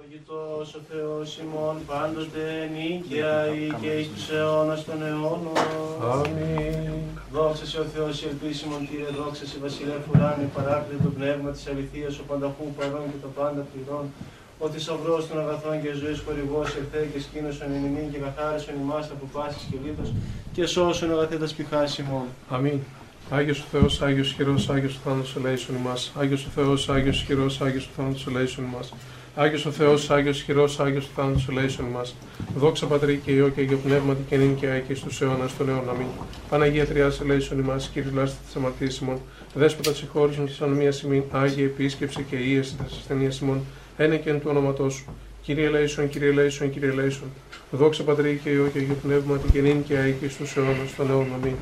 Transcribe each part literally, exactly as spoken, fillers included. Ευλογητός ο Θεός ημών, πάντοτε νίκαια ή και εις τους αιώνας των αιώνων. Αμήν. Δόξα σε ο Θεός η ελπίσιμον Κύριε, δόξα σε βασιλεύ ουράνιε, παράκλητο πνεύμα της αληθείας, ο πανταχού παρών και το πάντα πληρών, ο θησαυρός των αγαθών και ζωής χορηγός, εχθέ και σκήνωσον εν ημίν και καθάρισον ημάς από πάσης και λίθος και σώσον αγαθέτας πηχάς ημών. Αμήν. Άγιος ο Θεός, Άγιος χειρός, Άγιος ο θάνατος ελέησον ημάς. Άγιος ο Θεός, Άγιος χειρός, Άγιος ο θάνατος ελέησον ημάς. Άγιος ο Θεός, Άγιος χειρός, Άγιος ο θάνατος ελέησον ημάς. Δόξα Πατρί και Υιό και Αγιο Πνεύματι και νυν και αεί και εις τους αιώνας των αιώνων. Αμήν. Παναγία Τριάς ελέησον ημάς, Κύριε τουλάχιστον της αμαρτίας ημών. Δέσποτα συγχώρησον της ανομίας ημών. Άγιε επίσκεψε και ίεση της ασθενείας ημών. Ένε και εν του όνοματός σου. Κύριε ελέησον, Κύριε ελέησον, Κύριε ελέησον. Δόξα Πατρί και Υιό και Αγιο Πνεύματι και νυν και αεί και εις τους αιώνας των αιώνων. Αμήν.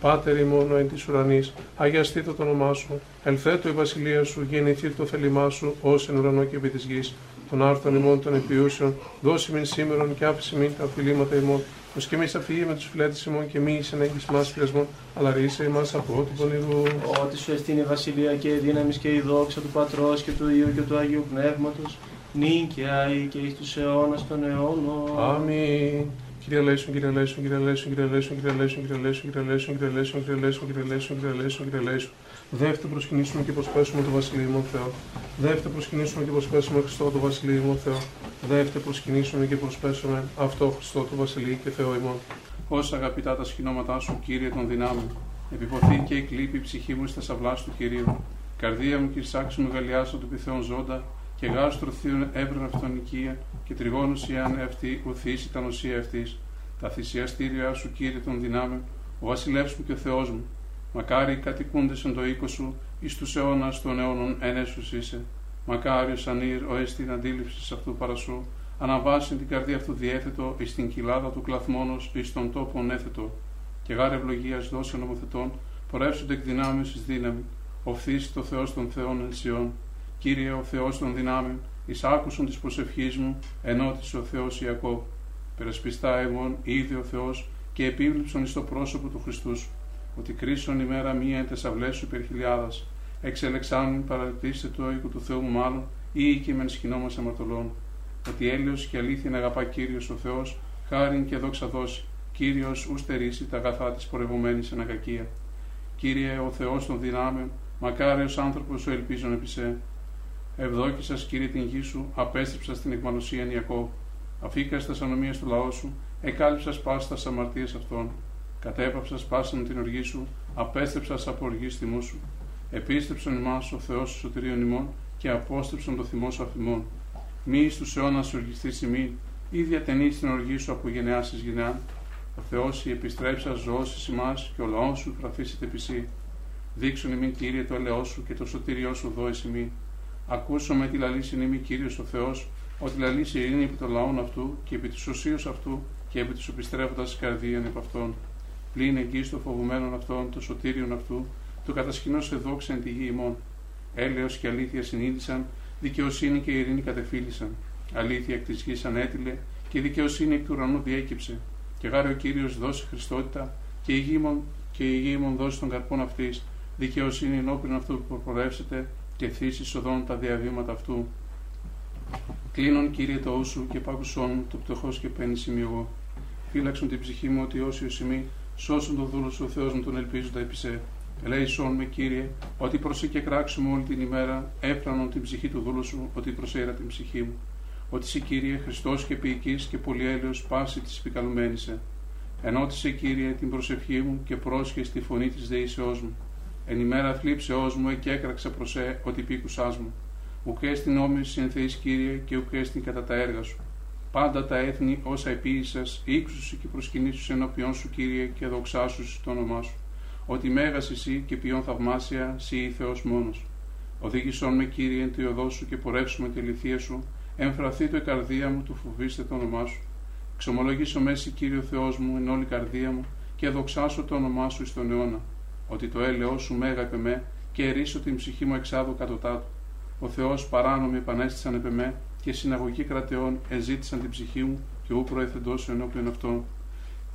Πάτερ ημών εν της ουρανής, αγιαστήτω το όνομά σου. Ελθέτω η βασιλεία σου, γεννηθήτω το θέλημά σου, ως εν ουρανώ και επί της γης. Των άρτων ημών των επιούσεων, δώσει μην σήμερον και άφησε μην τα οφειλήματα ημών. Ως και εμείς αφήγε με τους φιλέτες ημών και μη εις ενέγγις μας φυλασμών, αλλά ρίσαι ημάς από ό,τι πονηρού. Ότι σου εστίν η βασιλεία και η δύναμη και η δόξα του Πατρός και του Υιού και του Αγίου Πνεύματος, νίκαια ή και εις τους αιώνας των αιώνων. Αμήν. Κύριε ελέησον, Κύριε ελέησον, Κύριε ελέησον, Κύριε ελέησον, Κύριε ελέησον, Κύριε ελέησον, Κύριε ελέησον, Κύριε ελέησον, Κύριε ελέησον, Κύριε ελέησον, Κύριε ελέησον, Κύριε ελέησον. Δεύτε προσκυνήσουμε και προσπέσουμε το Βασιλείο ημών Θεό. Δεύτε προσκυνήσουμε και προσπέσουμε Χριστό το Βασιλείο ημών Θεό. Δεύτε προσκυνήσουμε και προσπέσουμε αυτό Χριστό το Βασιλείο και Θεό ημών. Όσα αγαπητά τα σκηνώματά σου, Κύριε των δυνάμεων, επιποθήκε η κλήπη ψυχή μου στα σαυλά του Κυρίου. Καρδία μου κυρσάξου μεγαλιάσω του πυθέων ζώντα. Και γάστρο θείων έβραν αυτονικία, και τριγώνωση αν αυτή οθήσει τα νοσία αυτή. Τα θυσιαστήριά σου, Κύριε των δυνάμεων, ο βασιλεύς μου και ο Θεός μου. Μακάρι κατοικούντες εν το οίκο σου, εις τους αιώνας των αιώνων ενέσους είσαι. Μακάριος ανήρ, ο εστίν αντίληψης αυτού παρασού, αναβάσιν την καρδία αυτού διέθετο, εις την κοιλάδα του κλαθμόνος, εις τον τόπον έθετο. Και γάρ ευλογίας δόσε νομοθετών, πορεύσονται εκ δυνάμεις εις δύναμη, οφθήσει το Θεός των Θεών εν Σιών. Κύριε ο Θεός των δυνάμεων, εις άκουσον της προσευχής μου, ενώτησε ο Θεός Ιακώβ. Περασπιστά εμών ήδη ο Θεός και επίβλεψον εις το πρόσωπο του Χριστού σου, ότι κρίσον ημέρα μία εν τες αυλές σου υπέρ χιλιάδας. Εξελεξάμην παρατηρήστε το οίκο του Θεού μου μάλλον, ή οικείμεν σκηνόμας αμαρτωλών. Ότι έλεος και αλήθιν αγαπά Κύριος ο Θεός, χάριν και δόξα δώσει, Κύριος ου στερήσει τα αγαθά της πορευωμένης εν ακακία. Κύριε ο Θεός των δυνάμεων, μακάριος άνθρωπος ο ελπίζων επί σε. Ευδόκησα, Κύριε, την γη σου, απέστρεψα στην εκμαλωσίαν Ιακώβ. Αφήκα στα ανομία του λαό σου, εκάλυψα πάσα τα αμαρτία αυτών. Κατέπαψα πάσαν την οργή σου, απέστρεψα από οργή θυμού σου. Επίστρεψον ημάς ο Θεός σου σωτηρίων ημών, και απόστρεψον το θυμό σου αφημών. Μη εις τους αιώνας σου οργιστής ημίν, ή διατενείς την οργή σου από γενεάς εις γενεά. Ο Θεός η επιστρέψας ζωός ημάς, και ο λαός σου γραφήσεται πισί. Δείξον ημίν, Κύριε, το ελαιό σου και το σωτήριό σου δόης ημίν. Ακούσω με τη λαλήση νήμη Κύριος ο Θεός, ότι λαλήση ειρήνη επί των λαών αυτού και επί της οσίως αυτού και επί της επιστρέφοντας καρδίαν επ' αυτών. Πλην εγγύς των φοβουμένων αυτών, των σωτήριων αυτού, το κατασκηνώσε δόξα εν τη γη ημών. Έλεος και αλήθεια συνείδησαν, δικαιοσύνη και ειρήνη κατεφύλησαν. Αλήθεια εκ της γης ανέτειλε και δικαιοσύνη εκ του ουρανού διέκυψε. Και γάρε ο Κύριος δώσει Χριστότητα και η γη ημών, και η γη ημών δώσει των καρπών αυτής, δικαιοσύνη ενώπιον αυτού που προπορεύσεται. Και θύσεις οδών τα διαβήματα αυτού. Κλείνον, Κύριε, το ου σου και πάκουσόν το πτωχός και πέννη σημειωγό. Φύλαξον την ψυχή μου ότι όσοι οσημεί, σώσον τον δούλο σου ο Θεός μου τον ελπίζοντα επί σε. Ελέησόν με, Κύριε, ότι προσέ και κράξουμε όλη την ημέρα, έπλανον την ψυχή του δούλου σου, ότι προσέρα την ψυχή μου. Ότι σε, Κύριε, Χριστός και ποιητής και πολυέλεος πάση της επικαλουμένησε. Ενώτησε, Κύριε, την προσευχή μου και πρόσχε στη φωνή της δεήσεώς μου. Εν ημέρα θλίψεώς μου και έκραξα προσέ ότι πήκουσάς μου. Ουκέστην όμοις συνθεείς, Κύριε, και ουκέστην κατά τα έργα σου. Πάντα τα έθνη όσα επίησας, ύξουσι και προσκυνήσους ενώπιόν σου, Κύριε, και δοξάσους το όνομά σου. Ότι μέγας εσύ και ποιόν θαυμάσια, σύ η Θεός μόνος. Οδήγησόν με, Κύριε, εν τη οδό σου και πορεύσουμε τη λυθία σου. Εμφραθεί το η καρδία μου, του φοβήστε το όνομά σου. Ξομολογήσω μέση, Κύριε, ο Θεός μου, εν όλη καρδία μου, και δοξάσω το όνομά σου στον αιώνα. Ότι το έλεό σου μέγα επ' εμέ και ερίσω την ψυχή μου εξάδω κατωτάτου. Ο Θεός παράνομοι επανέστησαν επ' εμέ και συναγωγή κρατεών εζήτησαν την ψυχή μου και ού προεθεντώσω ενώπιον αυτών.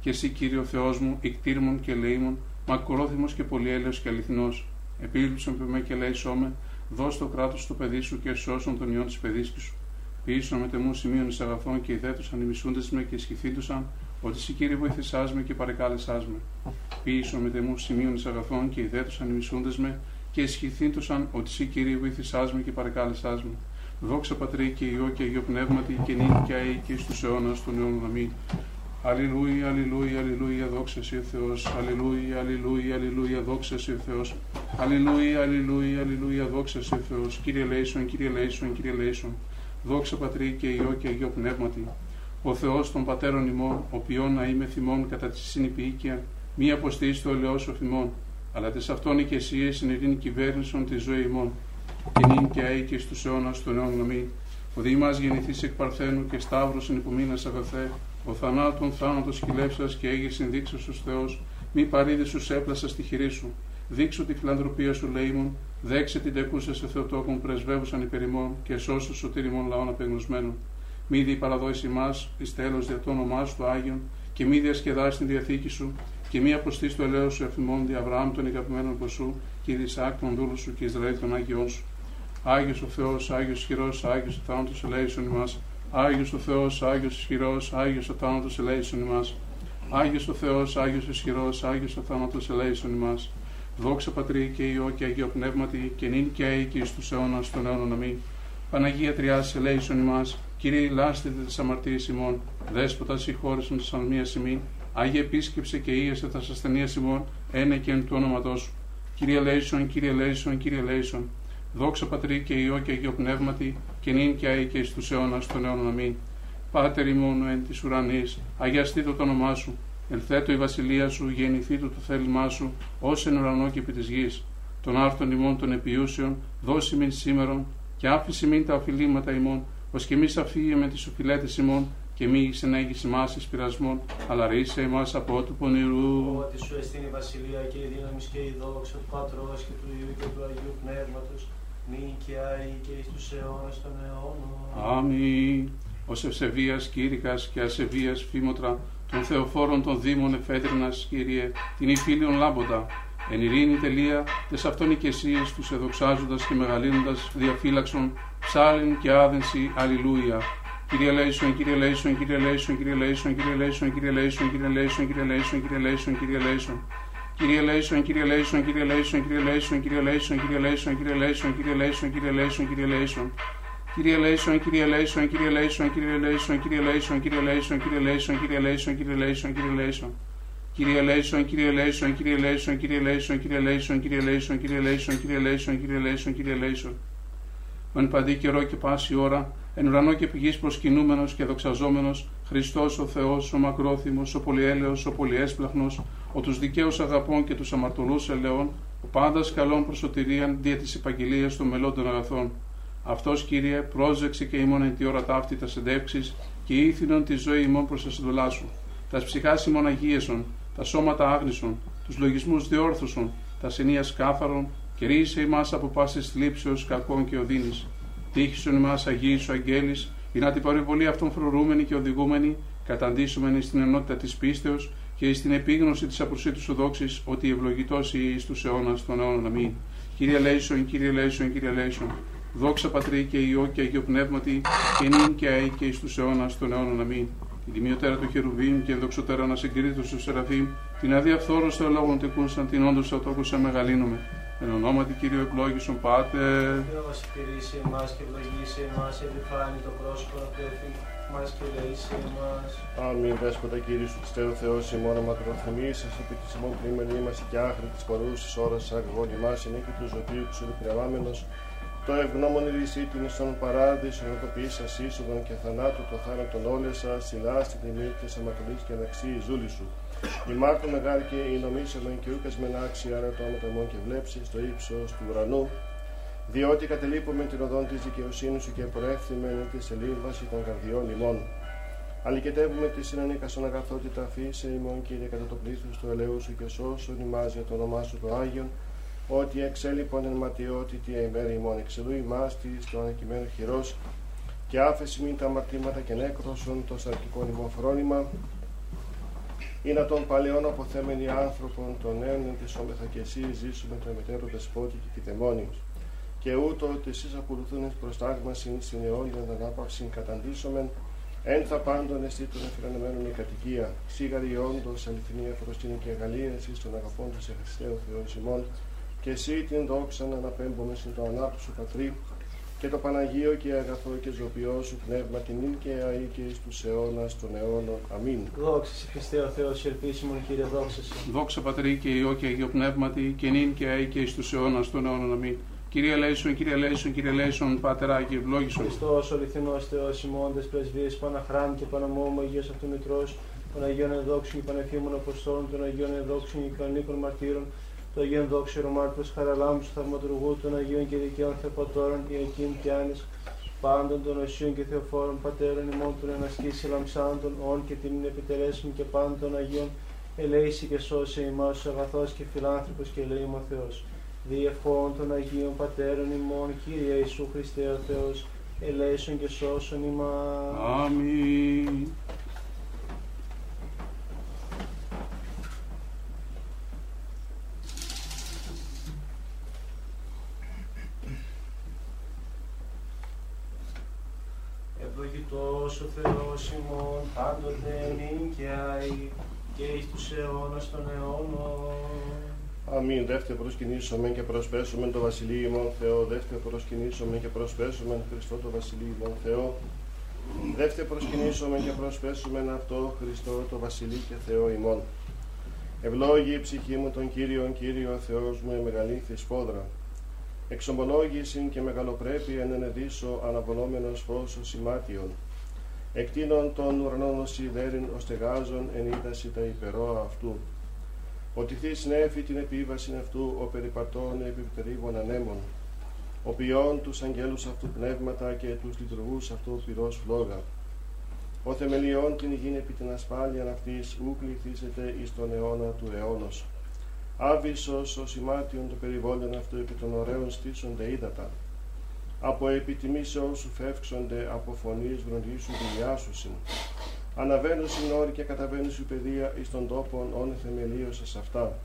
Και εσύ, Κύριε ο Θεός μου, ικτήρμων και ελεήμων, μακρόθυμος και πολυέλεος και αληθινός, επίληψον επ' εμέ και ελέησό με, δώσ' το κράτος στο παιδί σου και σώσον τον ιόν της παιδίσκης σου. ποιήσουν μετεμού σημείων εις αγαθών και ιδέτουσαν, ημισούντες με και ισχυθήτουσαν, ότι συ Κύριε βοηθησάς με και παρεκάλεσάς με. Ποιήσουν μετεμού σημείων εις αγαθών και ιδέτουσαν, ημισούντες με και ισχυθήτουσαν, ότι συ Κύριε βοηθησάς με και παρεκάλεσάς με. Δόξα Πατρί και Υιό και Αγιό Πνεύματι, και νύν και αεί και εις τους αιώνας των αιώνων. Αμήν. Αλληλούια, αλληλούια, αλληλούια, δόξα σοι ο Θεός. Αλληλούια, αλληλούια, αλληλούια, δόξα σοι ο Θεός. Αλληλούια, αλληλούια, αλληλούια, δόξα σοι ο Θεός. Κύριε ελέησον, Κύριε ελέησον, Κύριε ελέησον. Δόξα Πατρί και Υιό και Αγιό Πνεύματι. Ο Θεός των πατέρων ημών, ο ποιόν να είμαι θυμών κατά τη συνυπηοίκεια, μη αποστείς το ελαιός οφημών, αλλά τες αυτόν οικεσίες συνειρήν κυβέρνησον τη ζωή ημών. Και νυν και αεί και εις τους αιώνας των αιώνων. Αμήν. Ο διήμας γεννηθείς εκ Παρθένου και Σταύρος εν υπομείνας αγαθέ, ο θανάτων θάνατος χειλεύσας και έγερς ενδείξας ως Θεός, μη παρήδησους έπλασα στη χειρή σου. Δείξου τη φιλανθρωπία σου, λέημον, δέξε την τεκούσα σε Θεοτόκον πρεσβεύουσαν υπερημών και σώσου σωτήριμων λαών απεγνωσμένων. Μη δι παραδόηση μας εις τέλος δια το όνομά σου Άγιον, και μη διασκεδάσει την διαθήκη σου, και μη αποστείς το ελέος σου εφημών δι Αβραάμ των αγαπημένων προσού, και δι Ισαάκ των δούλων σου και Ισραήλ των Άγιών σου. Άγιος ο Θεός, Άγιος χειρός, Άγιος ο θάνατος ελέησον ημάς. Άγιος ο Θεός, Άγιος ισχυρός, Άγιος ο θάνατος ελέησον ημάς. Άγιος ο Θεός, Άγιος ισχυρός, Άγιος ο θάνατος ελέησον ημάς. Δόξα Πατρί και Υιό και Αγιό Πνεύματι, και νυν και αεί και εις τους αιώνας των αιώνων. Αμήν. Παναγία Τριάς ελέησον ημάς. Κύριε λάστιδε τις αμαρτίες ημών. Δέσποτα συγχώρησον τις αμαρτίες ημών. Άγιε επίσκεψε και ίεσε τας ασθενείας ημών. Ένε και εν του όνοματός σου. Κύριε ελέησον, Κύριε ελέησον, Κύριε ελέησον. Δόξα Πατρί και Υιό και Αγιό Πνεύματι, και νυν και αεί και εις τους αιώνας των αιώνων. Αμήν. Πάτερ ημών εν της ουρανής, αγιαστείτο το όνομά σου. Ελθέτω η βασιλεία σου, γεννηθήτω το θέλημά σου, ως εν ουρανώ και επί της γης. Τον άρτον ημών των επιούσεων, δώσει μην σήμερον, και άφησε μην τα οφειλήματα ημών, ως και εμείς αφήγεμε τις οφειλέτες ημών, και μη εις ενέγεις ημάς εις πειρασμόν, αλλά ρίσαι ημάς από του πονηρού. Ότι σου εστίν η βασιλεία και η δύναμη και η δόξα του Πατρός και του Υιού και του Αγίου Πνεύματος. Νυν και αεί και εις τους αιώνας των αιώνων. Αμήν. Ως ευσεβίας κήρυκας και ασεβίας φήμωτρα, των θεοφόρων των δήμων εφέτρινας, Κύριε, την υφήλιον λάμποντα. Εν ειρήνη τελεία, τες αυτών οικεσίες τους εδοξάζοντας και μεγαλύνοντας διαφύλαξον, ψάλιν και άδενση, αλληλούια. Κύριε ελέησον, Κύριε ελέησον, Κύριε ελέησον, Κύριε ελέησον, Κύριε ελέησον, Κύριε ελέησον, Κύριε ελέησον, Κύριε ελέησον, Κύριε ελέησον, Κύριε ελέησον. Κύριε ελέησον, Κύριε ελέησον, Κύριε ελέησον, Κύριε ελέησον, Κύριε ελέησον, Κύριε ελέησον, Κύριε ελέησον, Κύριε ελέησον, Κύριε ελέησον, Κύριε ελέησον. Κύριε ελέησον, Κύριε ελέησον, Κύριε ελέησον, Κύριε ελέησον, Κύριε ελέησον, Κύριε ελέησον, Κύριε ελέησον, Κύριε ελέησον, Κύριε ελέησον, Κύριε ελέησον. Κύριε ελέησον, Κύριε ελέησον, Κύριε ελέησον, Κύριε ελέησον, Κύριε ελέησον, Κύριε ελέησον, Κύριε ελέησον, Κύριε ελέησον, Κύριε ελέησον, Κύριε ελέησον. Εν παντή καιρό και πάση ώρα, εν ουρανό και πηγής προσκυνούμενος και δοξαζόμενος, Χριστός ο Θεός, ο μακρόθυμος, ο πολυέλεος, ο πολυέσπλαχνος, ο τους δικαίους αγαπών και τους αμαρτωλούς ελεών, ο πάντας καλών προσωτηρίαν δια της επαγγελίας των μελών των αγαθών. Αυτός, Κύριε, πρόσδεξε και ημών εν τη ώρα ταύτη τας εντεύξεις και ήθινον τη ζωή ημών προς τα συντολά σου. Τας ψυχάς ημών αγίεσον, τα σώματα άγνησον, τους λογισμούς διόρθωσον, τας ενίας κάθαρον, και ρύησε ημάς από πάσης θλίψεως, κακών και οδύνης. Τύχησον ημάς Αγίοι σου Αγγέλης, για να την παρεμβολή αυτών φρουρούμενη και οδηγούμενη, καταντήσουμε στην ενότητα της πίστεως και στην επίγνωση της απροσίτου σου δόξης, ότι ευλογητός εις τους αιώνας των αιώνων. Αμήν. Κύριε ελέησον, Κύριε ελέησον, Κύριε ελέησον. Δόξα Πατρί και Υιό και Αγιό Πνεύματι, και νυν και αεί και εις τους αιώνας των αιώνων. Αμήν. Την τιμιωτέρα του Χερουβίμ και ενδοξωτέρα ανασυγκρίτως του Σεραφείμ, την αδιαφθόρωστα λόγων τεκούσαν, την όντως ατόκουσα μεγαλύνουμε. Εν ονόματι Κύριου ευλόγησον Πάτερ. Θεός υπηρήσει εμάς και ευλογήσει εμάς, επιφάνει το πρόσωπο απέφη μας και ελέησαι εμάς. Αμήν. Δέσποτα Κύριε σου Χριστέ ο Θεός ημών μακροθυμής, σας επί της ημών πλήμενη είμαστε και άχρη της παρούσης ώρας αγγών ημάς, ενίκη του ζωτίου του σουδεπραγάμενος, το ευγνώμων ειρησή την εις τον παράδεισο, ενωτοποιήσας είσοδον και θανάτου το θάνατον όλες σας, συλλάστη τιμή και αμαρτωλής και αναξή η ζούλη σου. Η Μάρτο μεγάλη και η νομίσελον και ούκας μενάξει, άρα το άματα ημών και βλέψει στο ύψος του ουρανού. Διότι κατελείπουμε την οδόν της δικαιοσύνης σου και προέχθημεν τη σελίβαση των καρδιών ημών. Αλικετεύουμε τη συνανίκασον αγαθότητα, αφήσε ημών, Κύριε, κατά το πλήθος του ελεού σου και σώσον ημάς για το όνομά σου το Άγιον. Ότι εξέλιπον εν ματιότητα ημέρα ημών εξελού ημάς της το ανακειμένο χειρός και άφεση μην τα αμαρτήματα και νέκρωσον το σαρκικό ημών φρόνημα. Ή να των παλαιών αποθέμενοι άνθρωπον των νέων εν της όμεθα και εσύ ζήσουμε τον μετέρο δεσπότη και κυδαιμόνιους. και ούτω ότι εσείς ακολουθούν προς τάγμασιν στην αιώνιαν ανάπαυσιν καταντήσομεν, εν θα πάντων εστί των εφηρανεμένων η κατοικία. Σίγαρη όντως αληθινή εφοροστήνη και αγαλία εσείς των αγαπώντας σε Χριστέου Θεόν ημών, και εσύ την δόξα να αναπέμπομαι συν το ανάπτου σου πατρί, και το Παναγίο και αγαθό και ζωοποιό σου πνεύμα την ίν και αή και εις τους αιώνας των αιώνων. Αμήν. Δόξα σε Χριστέ ο Θεός, ελπίσιμον Κύριε, δόξα σε. Δόξα πατρί και Υιό και Αγιο Πνεύματι, και νυν και αή και εις τους αιώνας των αιώνων. Αμήν. Κύριε ελέησον, Κύριε ελέησον, Κύριε ελέησον, Πατέρα και ευλόγησον. Χριστός ο αληθινός Θεός, ημώντες πρεσβείες, Παναχράμ και Παναμόμου, Αγίος Αυτομητρός, των Αγίων Ενδόξων και Πανεφήμων Αποστόλων, των Αγίων Ενδόξων και Κανονίκων Μαρτύρων, των Αγίων Δόξερων Μάρτυρος Χαραλάμπους, του Θαυματουργού, των Αγίων και Δικαίων Θεοπατώρων, Ιακήμ και Άνης, πάντων των Οσίων και Θεοφόρων, Πατέρων ημών των Ενασκής Ελαμψάντων, όν και την επιτελέσιμη και πάντων των Αγίων, ελέησι και σώσε ημάς, αγαθός και φιλάνθρωπος και ελεήμων Θεός. Δι' ευχών των Αγίων Πατέρων ημών, Κύριε Ιησού Χριστέ ο Θεός, ελέησον και σώσον ημάς. Αμήν. Ευλογητός ο Θεός ημών, πάντοτε νυν και αεί, και εις τους αιώνας των αιώνων. Αμήν. Δεύτερο προσκυνήσομεν και προσπέσομεν το Βασιλείο ημών Θεό. Δεύτερο προσκυνήσομεν και προσπέσομεν Χριστό το Βασιλείο ημών Θεό. Δεύτερο προσκυνήσομεν και προσπέσομεν αυτό Χριστό το Βασιλείο και Θεό ημών. Ευλόγη η ψυχή μου τον Κύριον, Κύριο Θεός μου, η μεγαλή θυσπόδρα. Εξομολόγηση και μεγαλοπρέπεια εν ενεδίσω αναβολόμενος φως ημάτιον. Εκτείνων των ουρανών ως ιδέριν ως στεγάζων εν είδαση τα υπερόα αυτού. Ότι θυσ νέφη την επίβαση αυτού, ο περιπατών επιπτερίγων ανέμων, ο ποιόν τους αγγέλους αυτού πνεύματα και τους λειτουργούς αυτού πυρός φλόγα. Ο θεμελιών την υγιήν επί την ασφάλειαν αυτής, ου κληθήσεται εις τον αιώνα του αιώνος. Άβυσος ως ημάτιον το περιβόλιον αυτού επί των ωραίων στήσονται ύδατα. Από επιτιμήσεώς σου φεύξονται, από φωνής βροντίσου δουλειάσουσιν. Αναβαίνουσιν όρη και καταβαίνουσιν παιδεία εις των τόπων όν θεμελίωσας αυτά.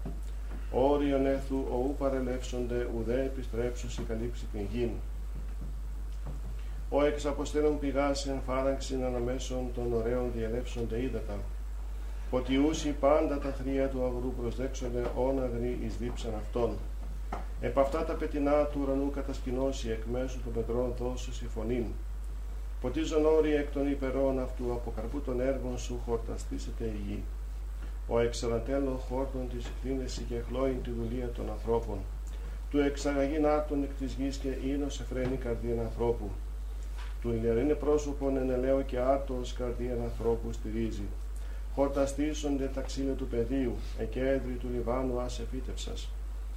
Όριον έθου οού παρελεύσονται ουδέ επιστρέψουσι καλύψει την γην. Ο εξ αποστέλων πηγάς εν φάραξιν αναμέσων των ωραίων διελεύσονται ύδατα. Ποτιούσι πάντα τα θρία του αγρού προσδέξονται όν αγρή εις δίψαν αυτών. Επ' αυτά τα πετεινά του ουρανού κατασκηνώσει εκ μέσου των πετρών δώσουσι φωνήν. Ποτίζον όρια εκ των υπερών αυτού, από καρπού των έργων σου χορταστήσεται η γη. Ο εξανατέλων χόρτων της εκτείνεσι και χλώην τη δουλεία των ανθρώπων. Του εξαγαγήν άρτων εκ της γης και ίνος εφραίνει καρδίαν ανθρώπου. Του ηλιαρίνε πρόσωπον εν ελαίο και άρτος καρδίαν ανθρώπου στηρίζει. Χορταστήσονται τα ξύλα του πεδίου, εκέδροι του Λιβάνου ας εφύτευσας.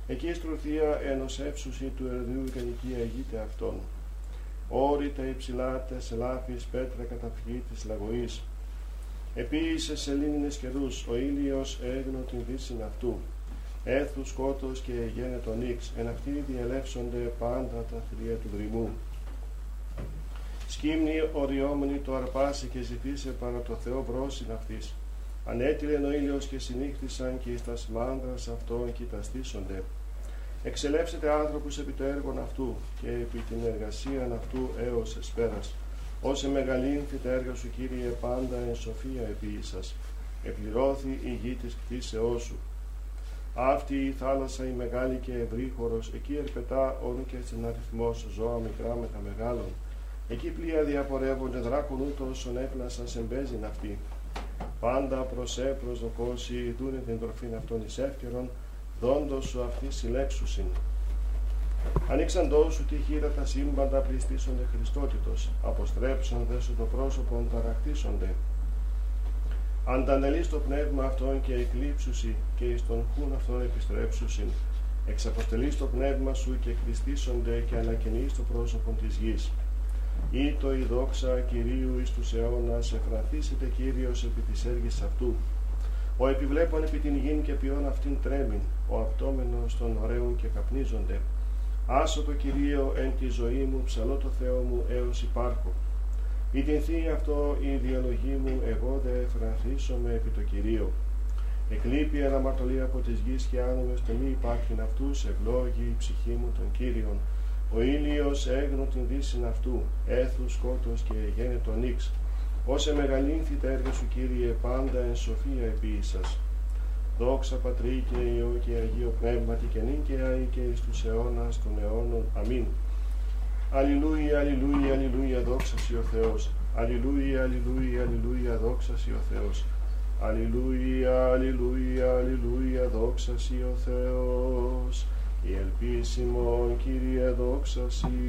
Εκεί στρουθία ενωσεύσουσι του ερδίου η κατοικία ηγείται αυτών. Όρητα υψηλά τες ελάφης πέτρα καταφυγή της λαγωής. Επίησες σελήνινες καιρούς, ο ήλιος έγνω την δύσιν αυτού. Έθου σκότος και γένε τον ύξ, εν αυτοί διελεύσονται πάντα τα θρία του δρυμού. Σκύμνη οριόμενη το αρπάσει και ζητήσε παρά το Θεό βρόσιν αυτής. Ανέτειλεν ο ήλιος και συνύχθησαν και εις τας μάνδρας αυτών κοιταστήσονται. Εξελεύσετε άνθρωπος επί το έργον αυτού και επί την εργασίαν αυτού έως εσπέρας. Όσε μεγαλύνθη τα έργα σου, Κύριε, πάντα εν σοφία επί ίσας. Επληρώθη η γη της κτήσεώς σου. Αυτή η θάλασσα η μεγάλη και ευρύχωρος, εκεί ερπετά όν και στην αριθμός ζώα μικρά με τα μεγάλων. Εκεί πλοία διαπορεύονται δράκον ούτως ον έπλασας εμπέζειν αυτή. Πάντα προσέ προσδοκώσει δούνε την τροφήν αυτών εις εύκαιρον, δόντος σου αυτή συλλέξουσιν. Ανοίξαντός σου τη χείρα τα σύμπαντα πληστήσονται Χριστότητος, αποστρέψονται σου το πρόσωπον ταρακτήσονται. Αντανελείς το πνεύμα αυτόν και εκλείψουσι και εις τον χούν αυτόν επιστρέψουσιν. Εξαποστελείς το πνεύμα σου και εκκλειστήσονται και ανακαινείς το πρόσωπον της γης. Ήτο η δόξα Κυρίου εις τους αιώνας, εφρανθήσετε Κύριος επί της έργης αυτού. Ο επιβλέπων επί την γην και ποιόν αυτήν τρέμην, ο απτόμενος των ωραίων και καπνίζονται. Άσο το Κυρίο εν τη ζωή μου, ψαλώ το Θεό μου έως υπάρχω. Ιτυνθεί αυτό η διαλογή μου, εγώ δε εφρανθήσομαι επί το Κυρίο. Εκλείπει αναμαρτωλή από της γης και άνομες το μη υπάρχειν αυτούς, ευλόγη η ψυχή μου των Κύριων. Ο ήλιος έγνου την δύσιν αυτού, έθου σκότος και γένετον ύξ. Όσε μεγαλύνθη τα έργα σου, Κύριε, πάντα εν σοφία επίησας. Δόξα Πατρί και Υιό και Αγίο Πνεύματι και νίκαια ή και εις τους αιώνας των αιώνων. Αμήν. Αλληλούια, αλληλούια, αλληλούια, δόξα σοι ο Θεός. Αλληλούια, αλληλούια, αλληλούια, δόξα σοι ο Θεός. Αλληλούια, αλληλούια, αλληλούια, δόξα σοι ο Θεός. Η ελπίσιμον, Κύριε, δόξα σοι.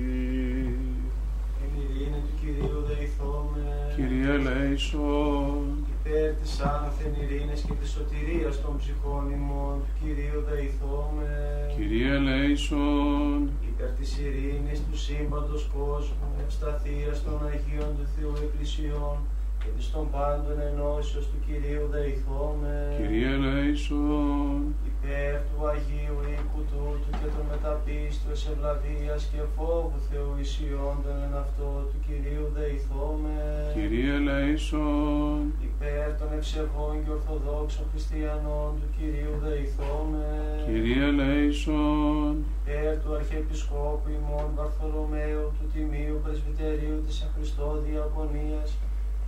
Ειρήνη του Κυρίου δεηθώμεν. Κύριε ελέησον. Υπέρ της άνθεν ειρήνης και της σωτηρίας των ψυχών ημών του Κυρίου δεηθώμεν. Κύριε ελέησον. Υπέρ της ειρήνης του σύμπαντος κόσμου, ευσταθίας των Αγίων του Θεού Εκκλησιών και της των πάντων ενώσεως του Κυρίου δεηθώμεν. Κύριε ελέησον. Υπέρ του Αγίου οίκου τούτου και των μεταπίστου ευλαβίας και φόβου Θεού ισιόντων εν αυτό του Κυρίου δεηθώμεν. Κύριε ελέησον. Υπέρ των ευσεβών και ορθοδόξων χριστιανών του Κυρίου δεηθώμεν. Κύριε ελέησον. Υπέρ του Αρχιεπισκόπου ημών Βαρθολομαίου του Τιμίου Πρεσβυτερίου της εν Χριστώ Διακονίας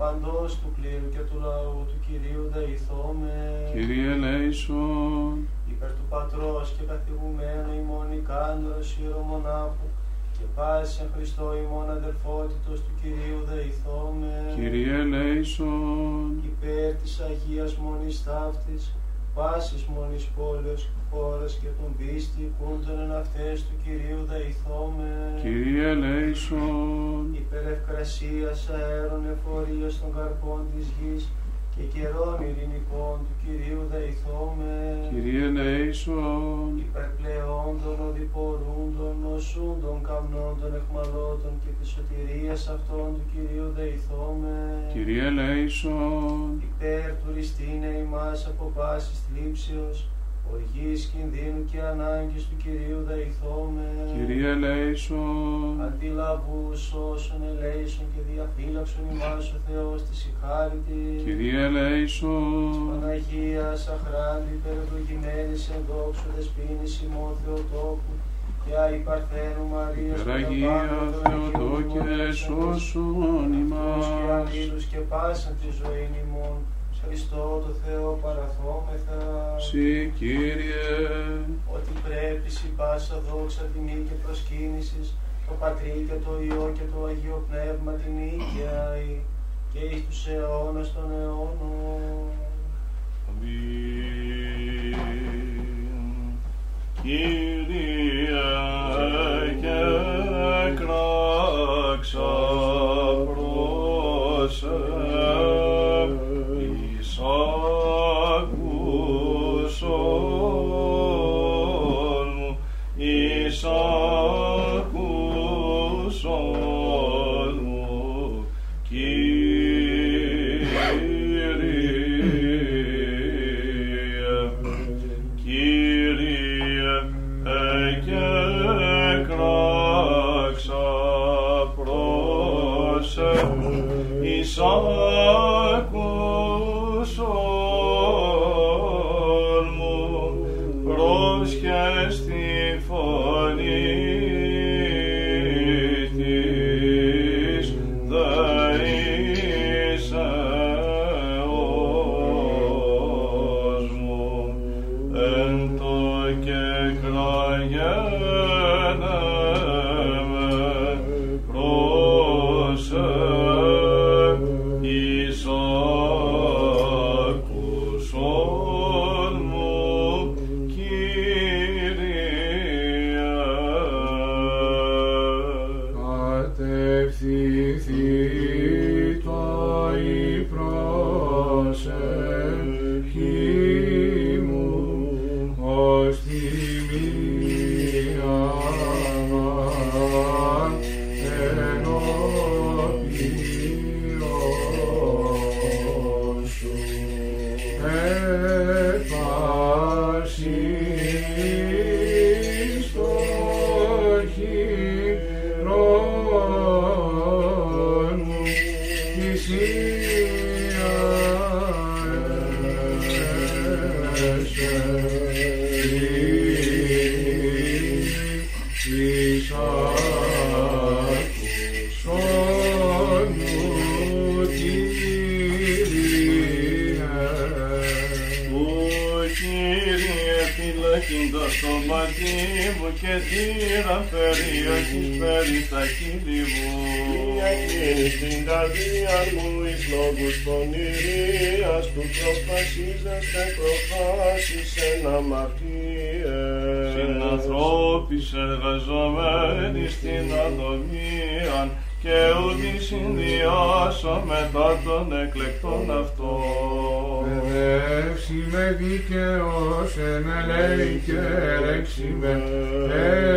παντός του κλήρου και του λαού του Κυρίου δεηθώμεν. Κύριε ελέησον. Υπέρ του Πατρός και καθηγουμένου ημών Ικάνωρος ιερομονάχου και πάση εν Χριστώ ημών αδελφότητος του Κυρίου δεηθώμεν. Κύριε ελέησον. Υπέρ της Αγίας Μονής Ταύτης, πάσης μονής πόλεως και χώρας και των πίστη κούντων εν αυτές του Κυρίου δεηθώμεν. Κύριε ελέησον. Υπέρ ευκρασίας αέρων εφορίας των καρπών της γης και καιρών ειρηνικών του Κυρίου δεηθώμεν. Κύριε ελέησον. Υπέρ πλεών των οδηπορούντων, νοσούντων, καμνόντων, εχμαλώτων και της σωτηρίας αυτών του Κυρίου δεηθώμεν. Κύριε ελέησον. Υπέρ τουριστίνε ημάς από πάσης θλίψεως, οργής, κινδύνου και ανάγκης του Κυρίου δεηθώμεν. Κύριε ελέησον. Αντιλαβούς όσων ελέησον και διαφύλαξον ημάς ο Θεός της ηχάρητη. Κύριε ελέησον. Της Παναγίας αχράντη υπερευλογημένης εν δόξω δεσποίνης ημών Θεοτόκου και Άη Παρθένου Μαρίας Παναγία Θεοτόκε σώσον ημάς και αλλήλους και πάσαν τη ζωή ημών Χριστό το Θεό παραθόμεθα. Συ Κύριε. Ότι πρέπει συ πάσα δόξα τιμή και προσκύνησης το Πατρί και το Υιό και το Αγίο Πνεύμα την ίδια και εις τους αιώνας των αιώνων. Αμήν. Κύριε και κράξα προσέ. Amen. σωματί μου και την αφαιρείωση φέρει στα χείλη μου. Μια κίνη στην καρδία μου εις λόγους πονηρίας που προφασίζεσαι προφάσεις εν αμαρτίες. Συνανθρώπεις εργαζομένοι στην αδομίαν και ούτι συνδυάσω μετά τον εκλεκτόν αυτό. Παιδεύσι με δίκαιος, ενελέη και ελέξη με,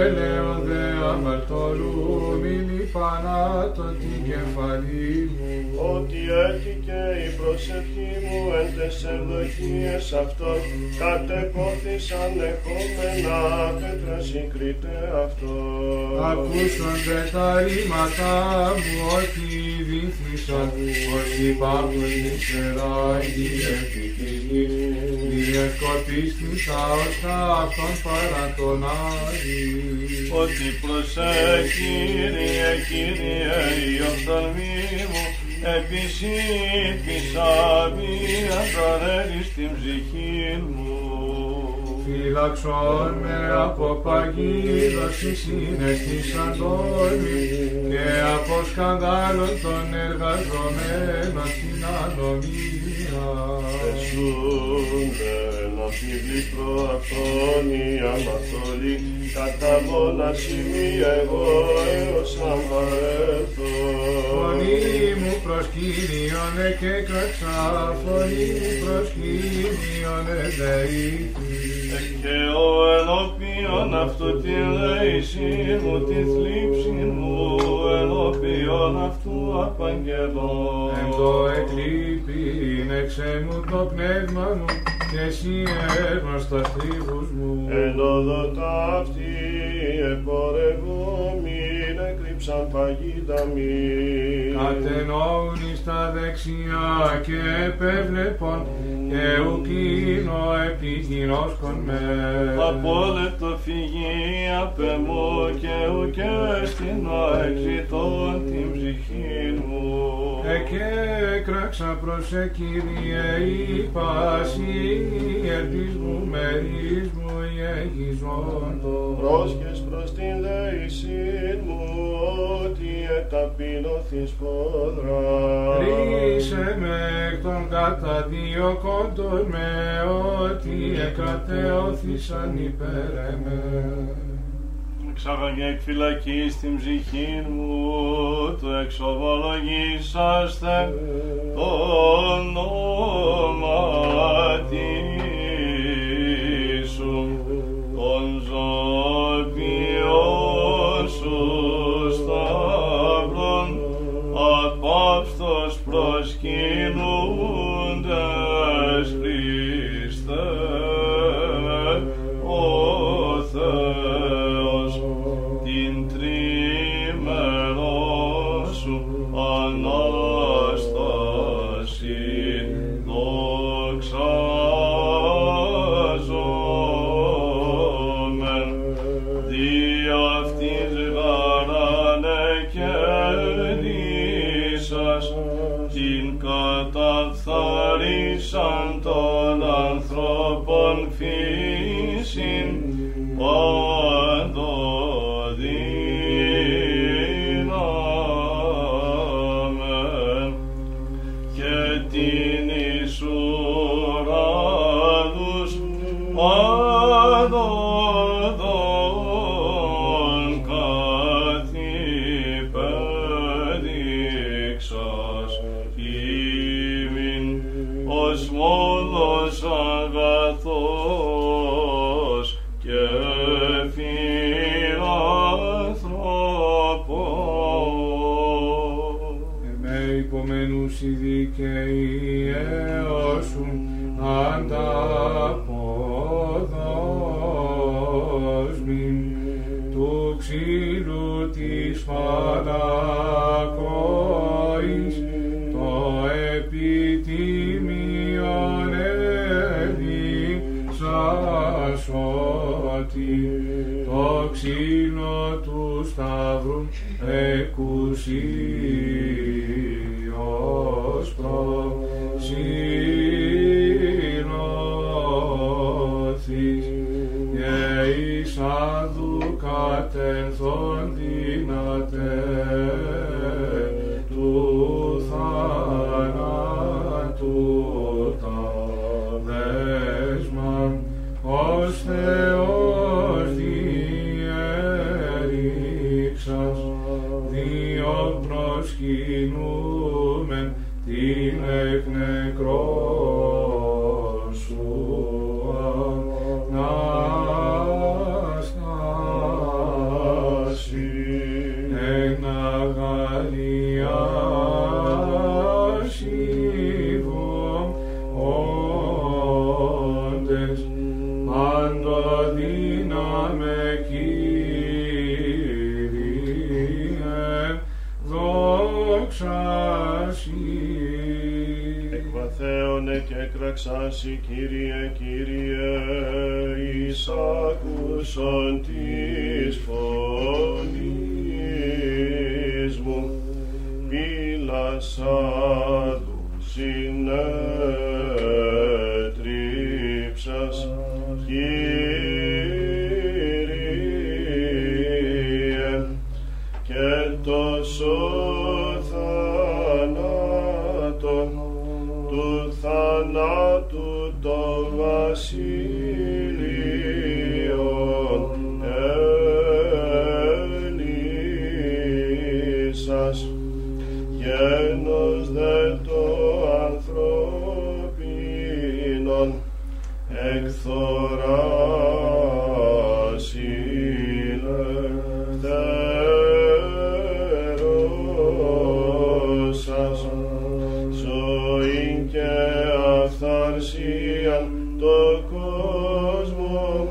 έλεο δε αμαρτωλού, μην υπανάτω την κεφαλή μου. Ότι έρχηκε η προσευχή μου εν τες ευδοκίες αυτών, κατεκόθησαν εχόμενα τέτρα συγκριτέ αυτών. Ακούσονται τα ρήματα μου ότι δείχνησαν, ότι υπάρχουν νηστερά οι ευτυχισμοί, διευκοτίστησα ως αυτόν παρά τον Άγη. Ότι προσέ Κύριε, Κύριε, η οφθαλμή μου, επισήφισα μία καρέλη στην ψυχή μου. Φύλαξον με από παγίδωση συναισθήσαν όλοι και από σκανδάλων των εργαζομένων στην ανομία. Πεσούμεν αυτή διπροαφθόνια μαθόλη κατά μόνα σημεία εγώ έως αμαρέτω. Φωνή μου προς Κύριονε και κραξά, φωνή μου προς Κύριονε δεήθη. Και ο ενώπιον αυτού την λέησή μου, τη θλίψη μου, ενώπιον αυτού απαγγελώ. Εν το εκλείπειν εξέ μου το πνεύμα μου, και εσύ έγνωστας θρύβους μου. Εν οδότα αυτοί επορευόμοι, σαν παγίδα μη. Κατενόουν εις τα δεξιά και επεβλεπών και ουκίνο επιγυρώσκον με. Απόλεπτο φυγή απ' εμώ και ουκέστηνο εξητών την ψυχή μου. Εκέ κράξα προσέ Κύριε η πάση ερπής μου μερίς μου η εγγυζόντο. Πρόσχες προς την λέησή μου ότι εταπεινωθείς πόδρα. Ρίσε με εκ των καταδιωκόντων με, ότι εκρατεώθησαν υπέρ εμέ. Εξάγαγε εκ φυλακή στην ψυχή μου, το εξομολογήσαστε το όνομα της σου, τον ζώπιον σου σταυρών, απαύστος προσκυνούντες Χριστέ, ο Θεός. Σαν των ανθρώπων φύσιν παντοδύναμεν και την εις ουρανούς παντοδόν καθυπέδειξας ημίν ως μόνος αγαθός και φιλανθρωπός. Εμέ υπομένους οι δικαίοι έωσουν ανταποδόσμην του ξύλου της φαλακόης το επιτίμη. Ότι το ξύλο του σταύρου εκουσίως προσήλωθείς. Κύριε, Κύριε, εις άκουσον της φωνής μου, πήλασσαδου συνέτριψας, Κύριε, και το θάνατον του θανάτου το βασίλειον έλυσας, γένος δε το ανθρώπινον εκθοράς ηλευθερώσας, ζωήν και αυθαρσίαν το κόσμο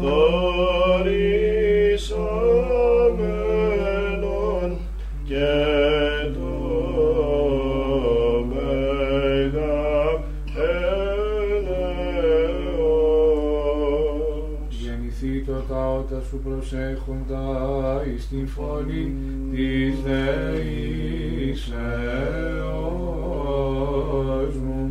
δωρήσαμενον και το μεγά ελεός. Γεννηθήτωτα ότα σου προσέχοντα εις την φωνή της δεήσεώς μου,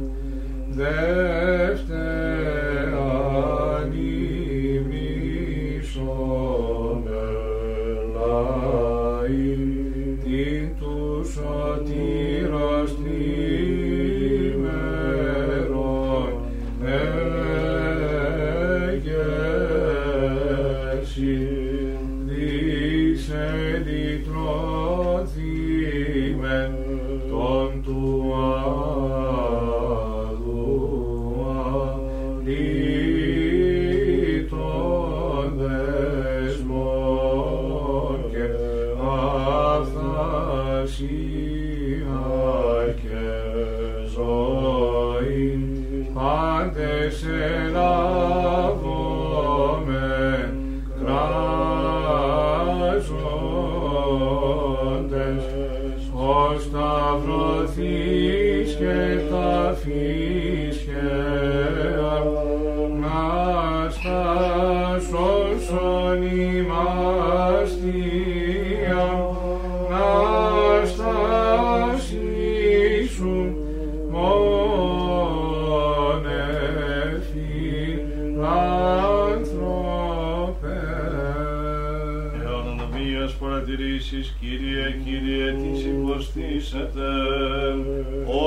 Κύριε, Κύριε, τις υποστήσετε,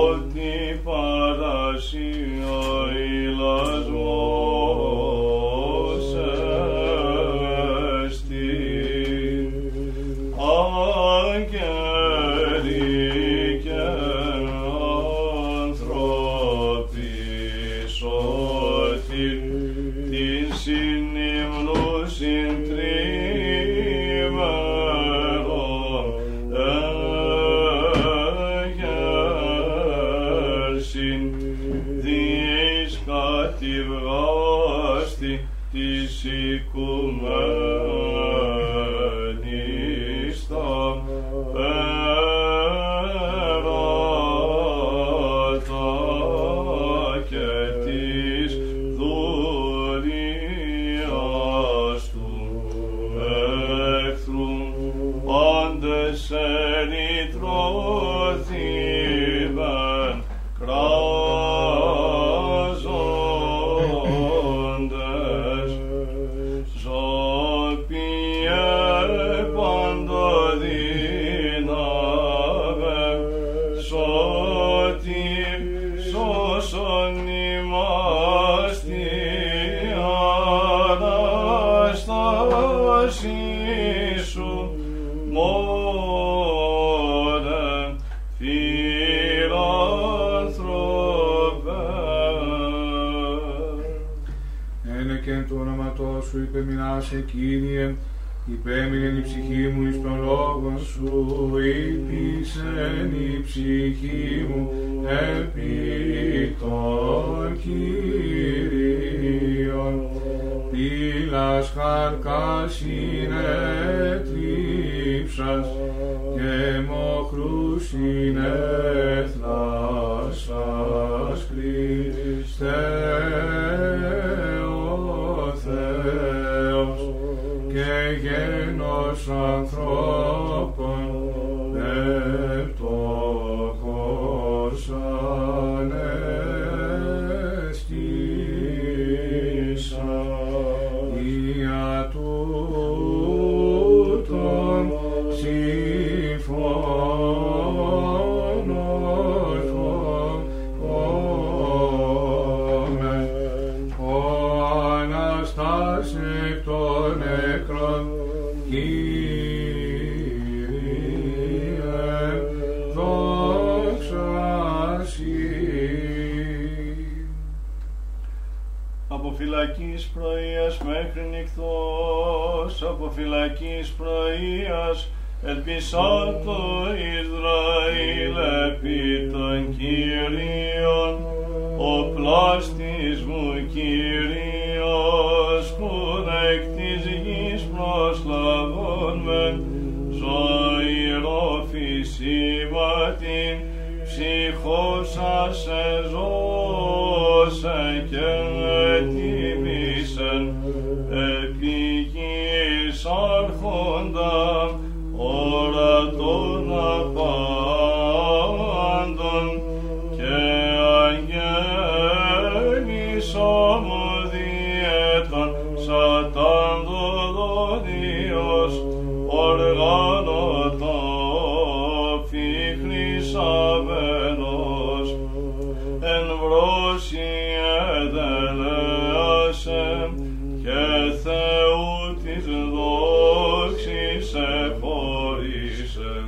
ότι παρασύ ο ηλασμός εστί, αγγέλοι και άνθρωποι σώθη, την συνυμνούσιν Κράζοντες, ζω σου υπεμεινάς Κύριε, υπέμεινεν η ψυχή μου εις των λόγων σου, ύπησεν η ψυχή μου επί των Κύριων. Πύλας χαρκάς είναι τρίψας και μοχρούς είναι θλάσσας, Χριστέ ο Θεός και γένος ανθρώπων ευτόχος ανέστησα. Ια τούτον συμφωνώ με ο Αναστάς εκ των νεκρών, Κύριε, δόξα σοι. Από φυλακής πρωίας μέχρι νυχθός, από φυλακής πρωίας, ελπίσα το Ισραήλ επί των Κυρίων. Ο πλάστης μου Κύριος, που εκ της γης προσλαβών μεν, ζωηρό φυσίματιν, ψυχό σας εζώσε και με τιμήσεν, επί γης άρχοντα, ορατών απάντων και αγγέλης ομοδιέτων σατανδοδονίος οργάνωτο φιχρισσαβενος εν βρώσει εδελέασε και Θεού της δόξης εχωρίσεν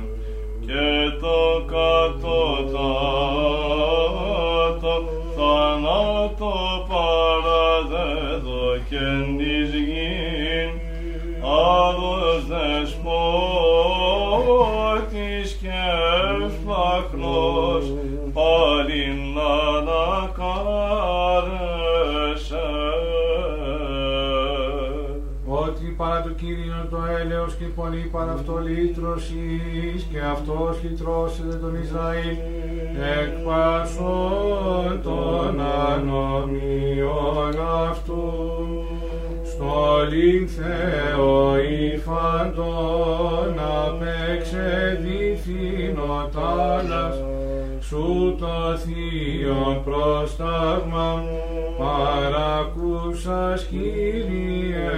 και το κατώτατο θάνατο παραδεδοκεν εις γην άλλος δεσπότης και ευσπλαχνός πάλιν ανακάρεσε. Ότι παρά το Κύριον το έλεος και πολύ παρά αυτό λύτρωσης και αυτός λυτρώσεται τον Ισραήλ εκ πασών των ανομιών αυτού. Στολήν Θεό υφαντών απεξεδίθην ο τάλας σου το θείον προστάγμα παρακούσας, Κύριε,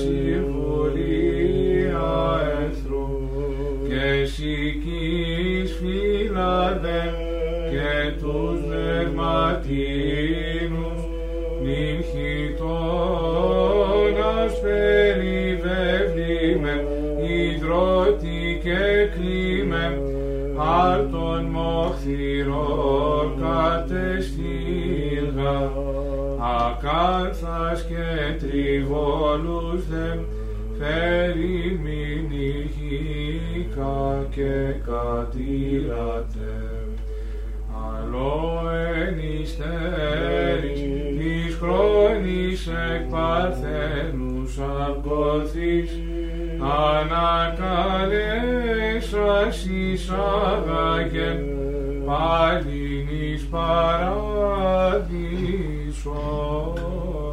συμβουλή αέθρου και σηκείς φύλαδε και τους δερματίνους μην χιτώνας περιβεβλήμε υδρώτη και κλείμε αρ των μοχθηρών κατεστήγα ακάνθας και τριβόλους δε φέρει μην ηχήκα και κατήρατε αλλόεν υστέρης της χρόνης εκ παρθένους αγκωθείς ανακαλέσας εισάγαγεν πάλιν εις παράδεισον.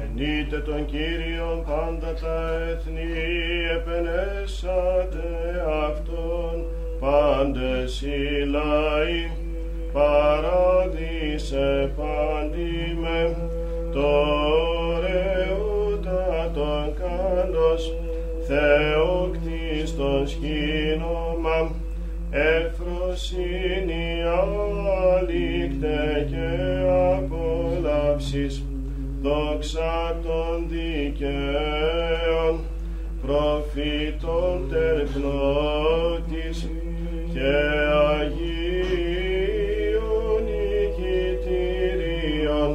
Ενείτε τον Κύριον πάντα τα έθνη, επενέσατε αυτόν πάντες οι λαοί, παράδεισε πάντη με το ωραιότατον κάντος, Θεόκτιστον σκήνομα, ευφροσύνη αλήκτε και απολαύσεις, δόξα των δικαίων, προφήτων τερπνώτης και Αγίων νικητήριων,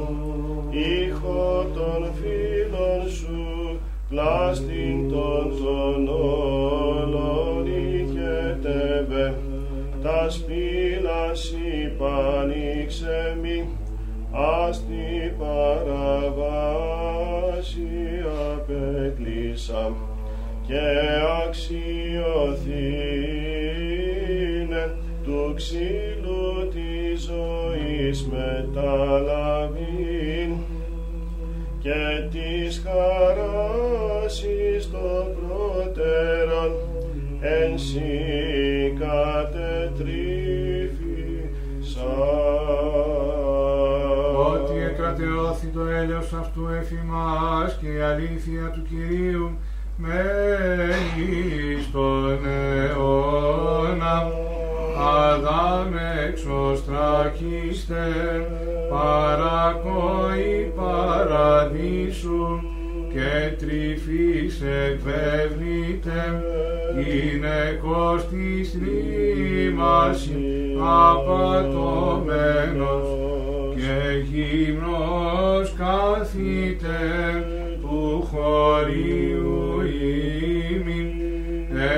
ήχο των φίλων φύλασι πανίξε μη, ας την παραβάση απέκλεισαν και αξιωθήνε του ξύλου της ζωής μεταλαβήν και της χαράς εις το προτέραν εν σύ κατετρίφησαν. Ότι εκρατεώθη το έλεος αυτού εφημάς και η αλήθεια του Κυρίου μένει στον αιώνα. Αδάμ εξωστρακίστε, παρακόη παραδείσου και τρυφής εκβεβλείται, γυναικός της λίμας απατωμένος και γυμνός καθείται του χωρίου ήμιν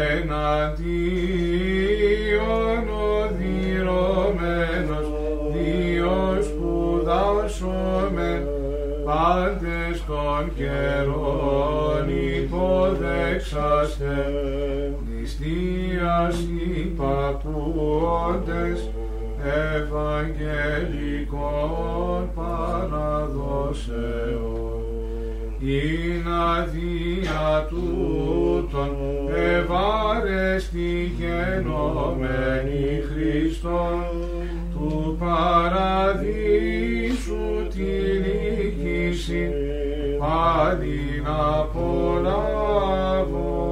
εναντίον οδυρωμένος, Διος σπουδάσομεν πάντες των καιρών υποδέξαστε, νηστείας υπακούοντες ευαγγελικών παραδόσεων. Είναι αδεία τούτων ευάρεστη γενόμενη Χριστόν του παραδείσου την νίκηση πάντην απολάβομεν.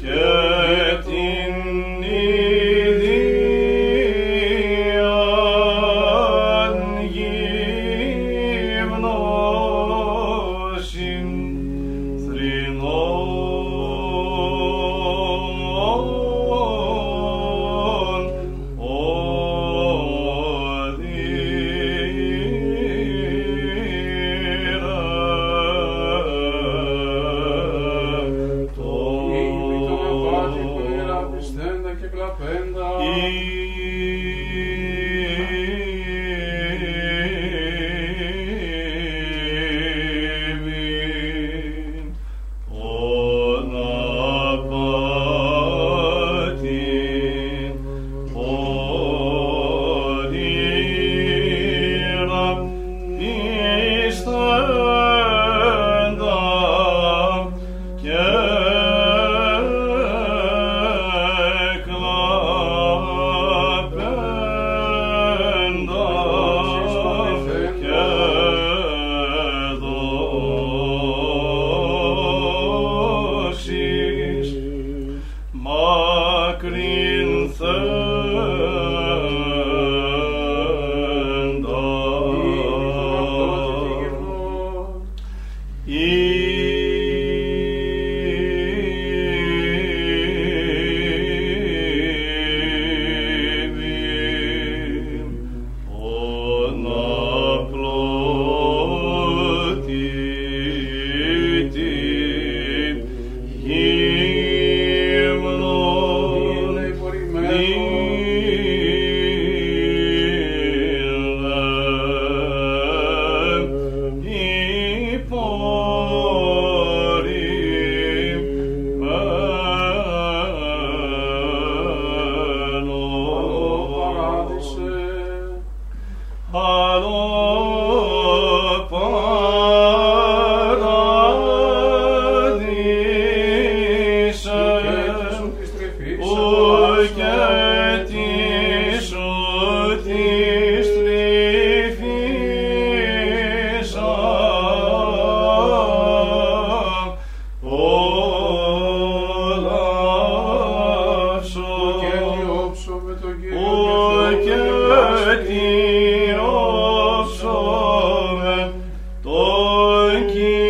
Και την ίδια Υπότιτλοι AUTHORWAVE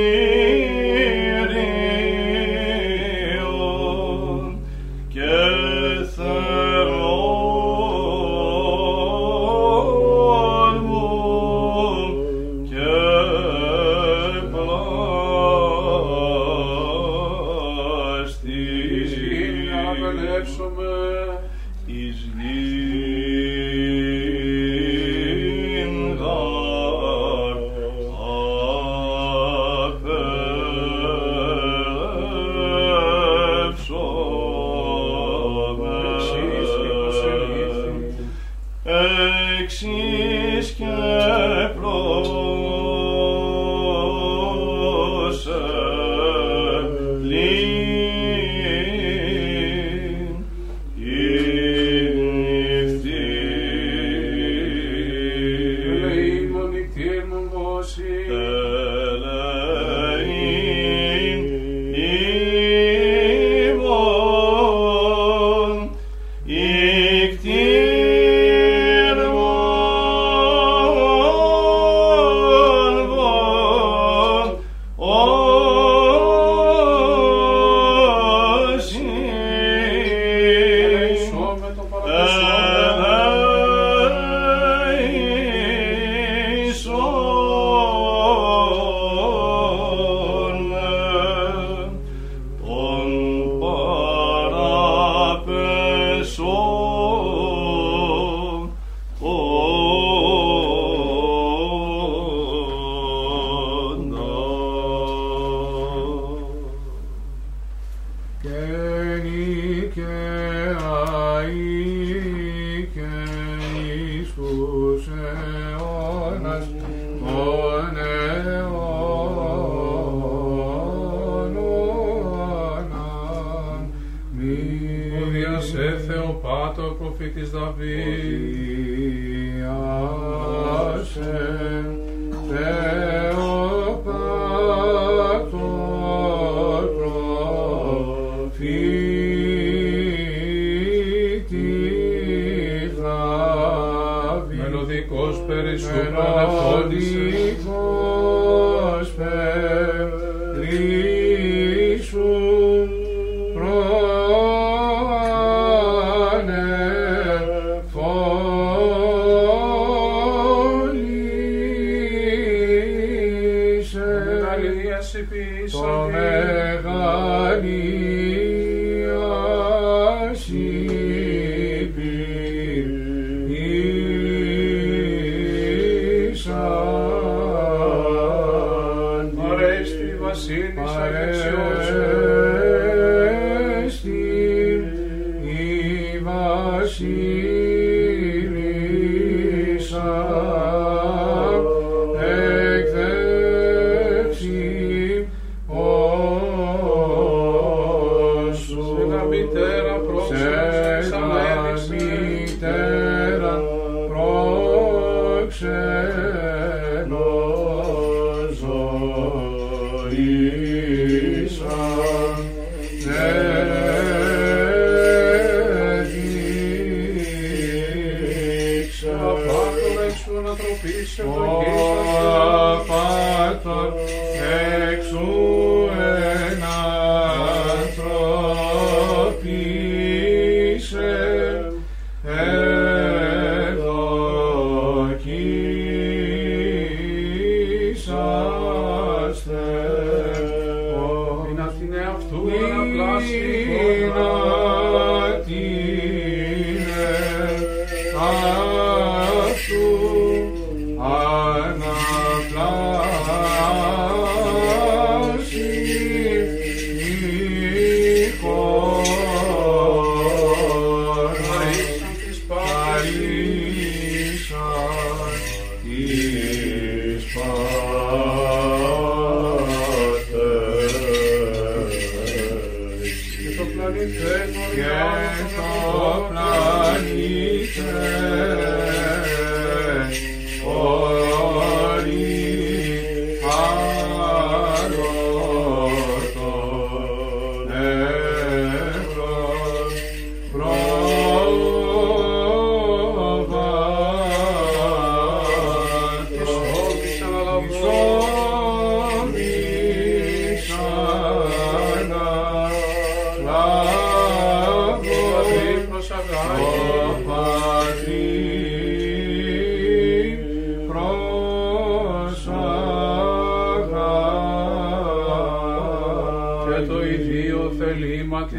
το ίδιο θελήμα και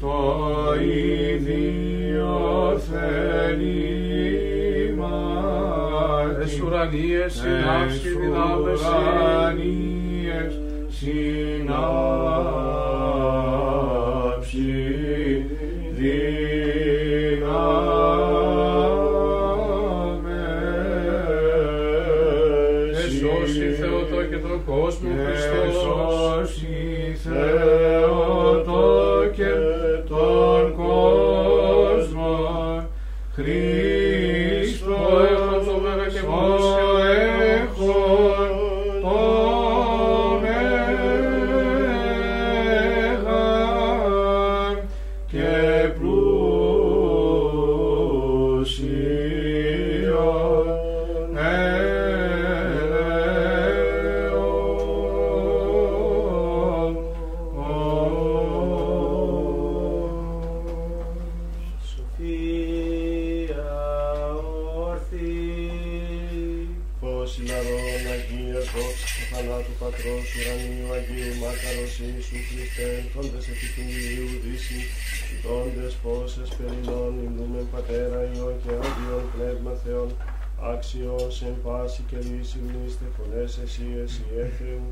το ίδιο θελήμα της ουρανίας συνάψει κόσμο Χριστός, Θεότο και τον κόσμο Χριστό, έχω το βέβαια και έχω τον έγαν και πλούσιο. Ουρανίου Αγίου Μάρκαρος Ιησού Χριστέ, τόντες επιχειρίου δύση, τόντες πόσες περινών, ημνούμεν Πατέρα Υιόν και Άγιον Πνεύμα Θεόν, άξιος εν πάση και λύση μνήστε φωνές εσύ, εσύ έθεου,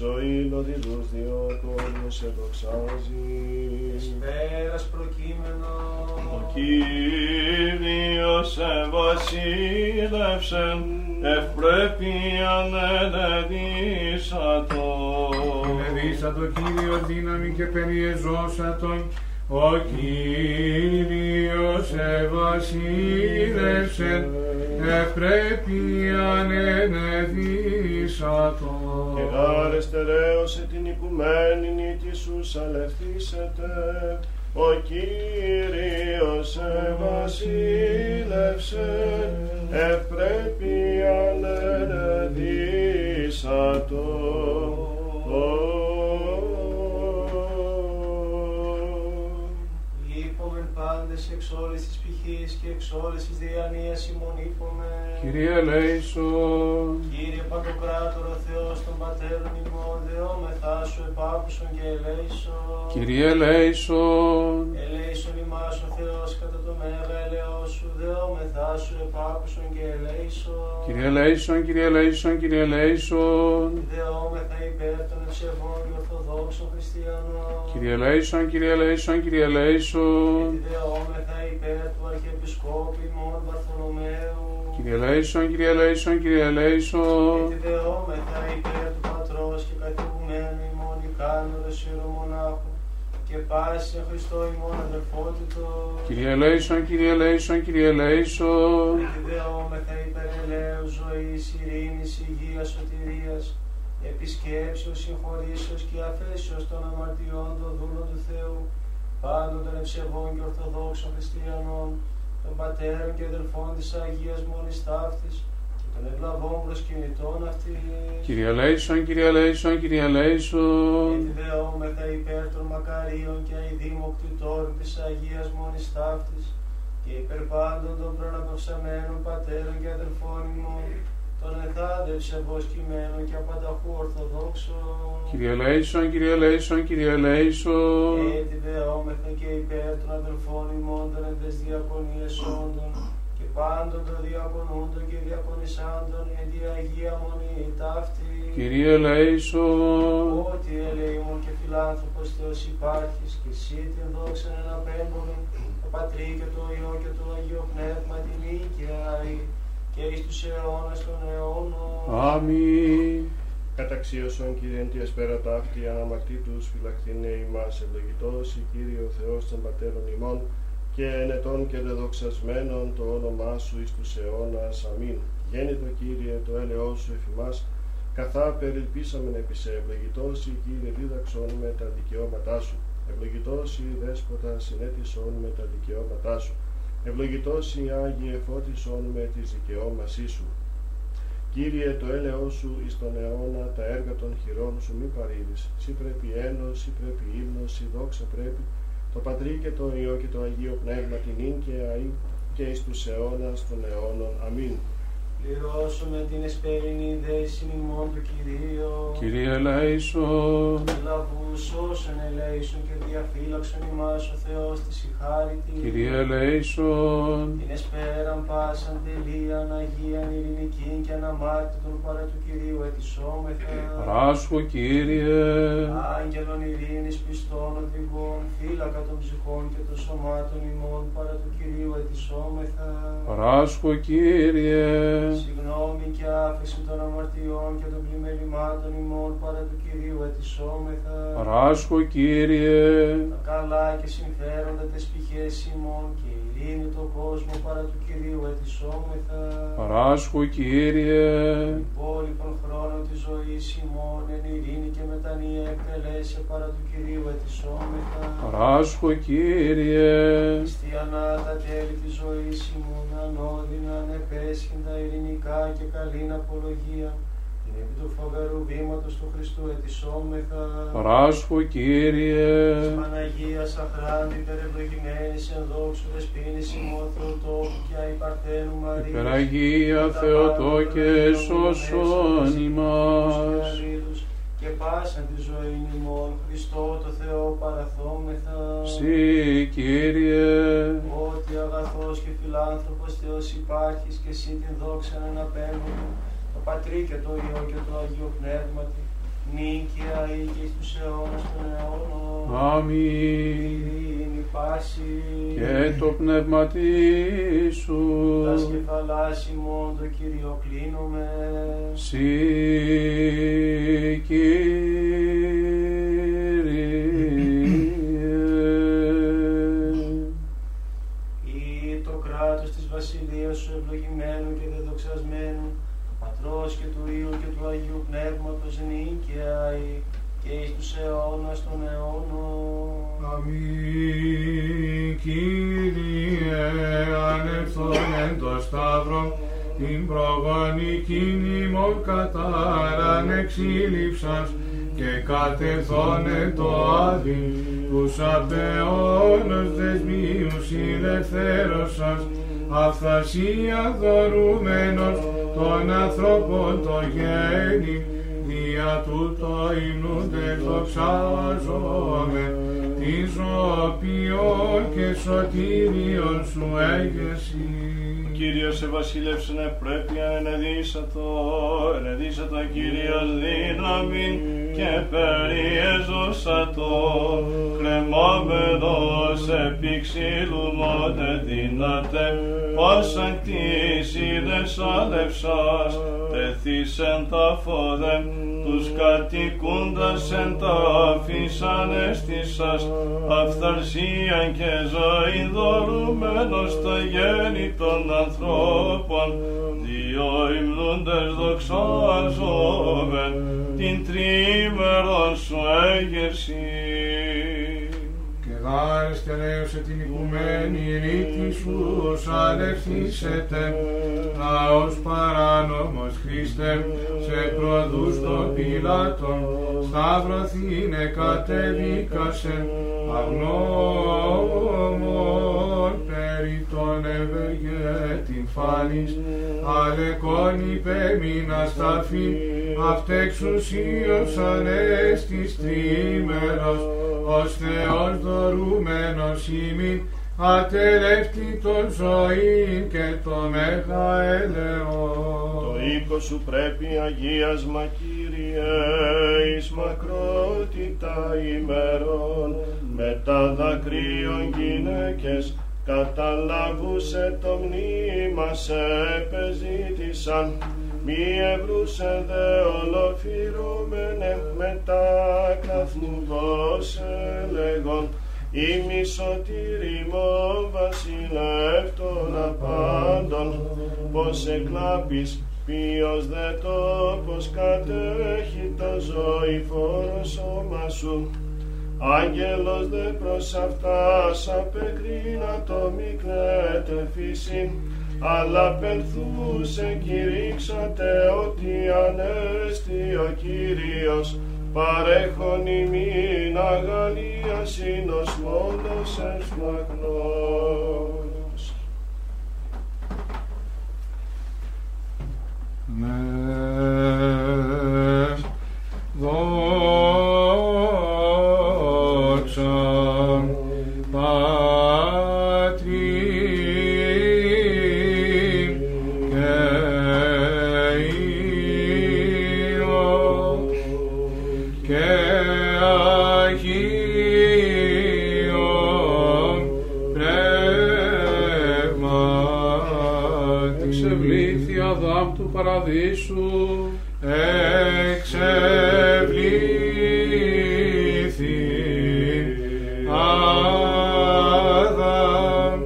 ζωή λοδιδούς διό, το όλο σε δοξάζει. Εσπέρας προκείμενο, ο Κύριος εμβασίλευσεν, ευπρέπειαν ελεησατον. Ελεησατον Κύριο δύναμη και περιεζώσατον. Ο Κύριος εβασίλευσεν, ευπρέπειαν ελεησατον. Εγάρε στερέωσε την οικουμένη νίκη σου σαλευθήσετε. Ο Κύριος εβασίλευσεν, ευπρέπειαν ελεησατον. Λείπομεν πάντες εξ όλης της πηχής και εξ όλης της διανοίας ημών ύπομεν. Κύριε ελέησον. Κύριε Παντοκράτορο Θεός των Πατέρων ημών, δεόμεθά σου επάκουσον και ελέησον. Κύριε ελέησον. Ελέησον ημάς ο Θεός κατά το μέγα ελεός σου, δεόμεθά σου επάκουσον και ελέησον. Κύριε ελέησον, Κύριε ελέησον, Κύριε ελέησον. Δεόμεθα υπέρ των ευσεβών και ορθοδόξων χριστιανών. Κύριε ελέησον, Κύριε ελέησον, Κύριε ελέησον. Δεόμεθα υπέρ του Αρχιεπισκόπου ημών Βαρθολομαίου. Κύριε ελέησον, Κύριε ελέησον, Κύριε ελέησον. Και τη δεόμεθα υπέρ του Πατρός και καθηγουμένου ημών ικάνωρος ιερομονάχου και πάση σε Χριστό ημών αδελφότητος. Κύριε ελέησον, Κύριε ελέησον, Κύριε ελέησον. Και τη δεόμεθα υπέρ ελέους, ζωής, ειρήνης, υγείας, σωτηρίας, επισκέψεως, συγχωρήσεως και αφέσεως των αμαρτιών των δούλων του Θεού, πάντων των ευσεβών και ορθοδόξων χριστιανών, των πατέρων και αδελφών της Αγίας Μόνης Ταύτης και των ευλαβών προσκυνητών αυτής. Κύριε ελέησον, Κύριε ελέησον, Κύριε ελέησον. Και τη δεόμεθα υπέρ των μακαρίων και αηδήμοκτητόρων της Αγίας Μόνης Ταύτης και υπέρ πάντων των προαναπαυσαμένων πατέρων και αδελφών ημών, των εθάδευσε βοσκημένων και απανταχού ορθοδόξων. Κύριε ελέησον, Κύριε ελέησον, Κύριε ελέησον. Και τη δεόμεθα και υπέρ των αδελφών ημών των εν ταις διακονίες όντων και πάντων των διακονούντων και διακονισάντων εν τη Αγία Μονή Ταύτη. Κύριε ελέησον. Ότι ελεήμων και φιλάνθρωπος Θεός υπάρχεις και εσύ την δόξα να αναπέμπουμε, το Πατρί και το Υιό και το Αγίο Πνεύμα την νίκαια και εις τους αιώνας των αιώνων. Αμήν. Καταξίωσον, Κύριε, εν τη εσπέρα ταύτη, αναμαρτήτους φυλαχθήνε ημάς, ευλογητός η Κύριε ο Θεός των Πατέρων ημών, και εν ετών και δεδοξασμένον το όνομά Σου εις τους αιώνας. Αμήν. Γέννητο, Κύριε, το έλεός Σου εφ' ημάς, καθά περιλπίσαμεν επί σε, ευλογητός η Κύριε δίδαξον με τα δικαιώματά Σου, ευλογητός η Δέσποτα συνέτησον με τα δικαιώματά Σου. Ευλογητός η Άγιε φώτισον με τη δικαιώμασή Σου. Κύριε το έλεό Σου εις τον αιώνα τα έργα των χειρών Σου μη παρείδεις. Συ πρέπει ένος, Συ πρέπει ύμνος, Συ δόξα πρέπει το Πατρί και το Υιό και το Αγίο Πνεύμα την ίν και αΐ και εις τους αιώνας των αιώνων. Αμήν. Πληρώσουμε την εσπερινή δέησιν ημών του Κυρίου. Κύριε ελέησον. Λαβού σώσον ελέησον και διαφύλαξον ημάς ο Θεός της η χάρη της. Κύριε ελέησον. Την εσπέραν πάσαν τελείαν αγίαν ειρηνικήν και αναμάρτητον παρά του Κυρίου ετισόμεθα. Παράσχω Κύριε. Άγγελον ειρήνης πιστών οδηγών, φύλακα των ψυχών και των σωμάτων ημών παρά του Κυρίου ετισόμεθα. Παράσχω Κύριε. Συγγνώμη και άφεση των αμαρτιών και των πλημελημάτων ημών παρά του Κυρίου ετισόμεθα. Παράσχω Κύριε. Τα καλά και συμφέροντα τες πηχές ημών και ειρήνη το κόσμο παρά του Κυρίου ετισόμεθα. Παράσχω Κύριε. Υπόλοιπον χρόνο της ζωής ημών εν ειρήνη και μετανία εκτελέσαι παρά του Κυρίου ετισόμεθα. Παράσχω Κύριε. Χριστιανά τα τέλη της ζωής ημών ανώδυναν επέσχυντα ειρηνικά και καλήν απολογία. Επί του φοβερού βήματος του Χριστού ετισόμεθα. Παράσχω Κύριε. Της Παναγίας αχράντητερ ευλογημένης εν δόξου δεσπίνης ημών Θεοτόκου και αϊπαρθένου Μαρίας. Υπεραγία Θεοτόκε σώσον ημάς. Και πάσαν τη ζωή ημών Χριστό το Θεό παραθόμεθα. Συ Κύριε. Ότι αγαθός και φιλάνθρωπος Θεός υπάρχεις και εσύ την δόξα να αναπέμπουμε. Το Πατρί και το Υιό και το Αγίο Πνεύματι, νίκαια ήκης τους αιώνας των αιώνων. Αμήν. Ειρήνη πάση και το πνεύματι σου. Τας κεφαλάς ημών το Κύριο κλείνομαι. Συ Κύριε. Ή το κράτος της βασιλείας σου ευλογημένου και δεδοξασμένου, και του Υιού και του Αγίου Πνεύματος νίκαια και εις τους αιώνας των αιώνων. Αμήν. Κύριε, ανεύθον εν το σταύρο την προγονικήν ημών κατάραν εξήλυψας και κατεθώνε το άδειν τους απ' αιώνας δεσμίους ηλευθέρωσας, αφθασία δωρούμενος των ανθρώπων το γέννη, δια τούτο υμνούνται δοξάζομαι, την ζωοποιών και σωτήριον σου έγεσαι. Ο Κύριος ευασίλευσεν ευπρέπειαν ενεδύσατο, ενεδύσατο Κύριος δύναμιν και περιέζωσατο, κρεμόμενος επί ξύλου μότε δύναται, πάσαν κτής είδες αλευσάς, τεθήσεν τα φόδε, τους κατοικούντας εν τα αφήσαν αίσθησας, αυθαρσίαν και ζωή δωρούμενος τα γέννη των ανθρώπων, δύο υμνούντες δοξάζομεν, την τριήμερον σου έγερση. Αριστερεύσε την οικουμένη ρήτη σου, ανευθύσετε. Λαός παράνομος Χριστέ, σε προδούς των πιλάτων, σταυρωθήνε κατεδίκασε. Αγνώμων περί των ευεργέτην φάλης, αλεκών υπέμεινα σταφή, αυτεξουσίως ανέστης τριήμερος, ως Θεός δωρούμενος ημίν, ατελεύτη των ζωήν και το μέγα έλεος. Το οίκο σου πρέπει αγίασμα Κύριε, εις μακρότητα ημερών, με τα δακρύων γυναίκες καταλάβουσε το μνήμα σε επεζήτησαν, μη ευρούσε δε ολοφυρωμένε μετά καθνουδώσε λέγον, η μισοτήριμο βασιλεύτων απάντων, πως εκλάπεις ποιος δε τόπος κατέχει το ζωηφόρο σώμα σου, άγγελος δε προς αυτάς απεκρίνα το μη κλαίτε φύση, αλλά πενθούσε κηρύξατε ότι ανέστη ο Κύριος, παρέχον ημίν αγαλίασιν ως μόνος ευσπλαχνός. Ναι, δω και Αγίον Πνεύματι. Εξευλήθη Αδάμ του Παραδείσου, εξευλήθη Αδάμ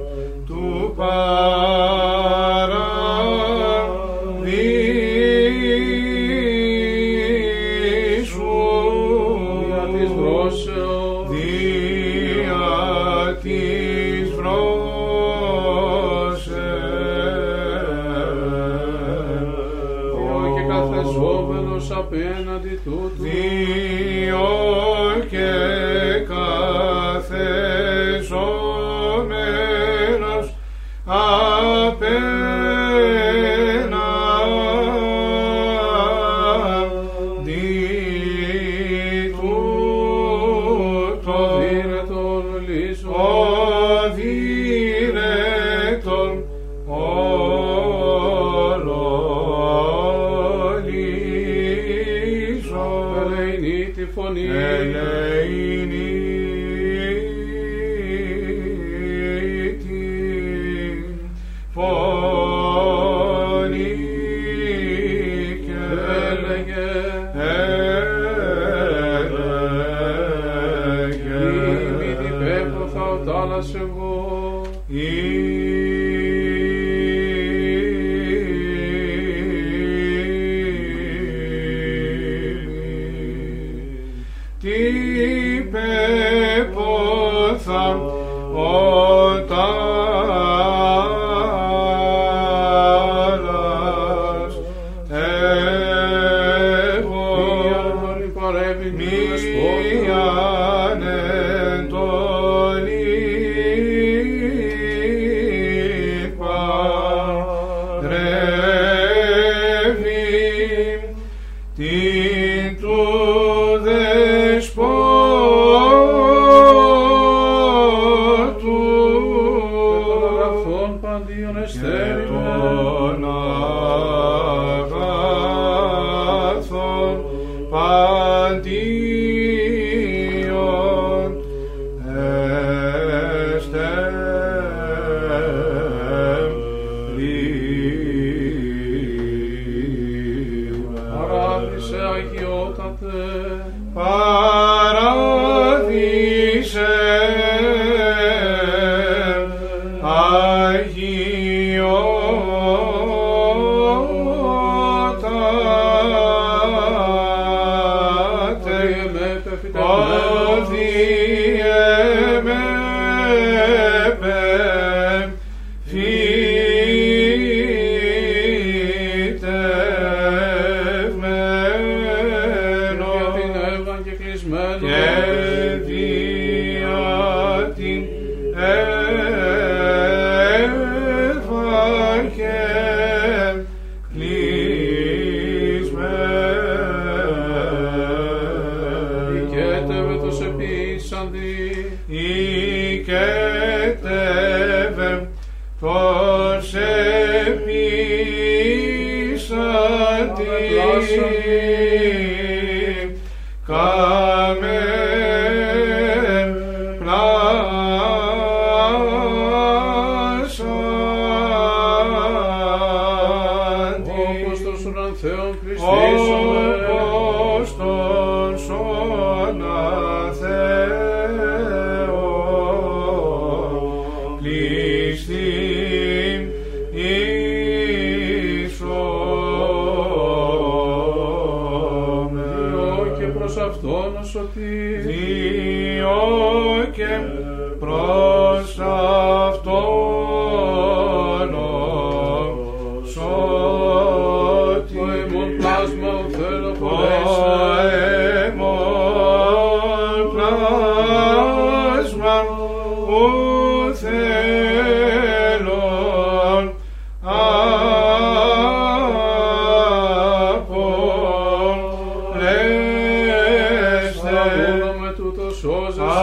του Παραδείσου, δια της βρώσεως, δια της βρώσεως, ο και καθεζόμενος απέναντι τούτου,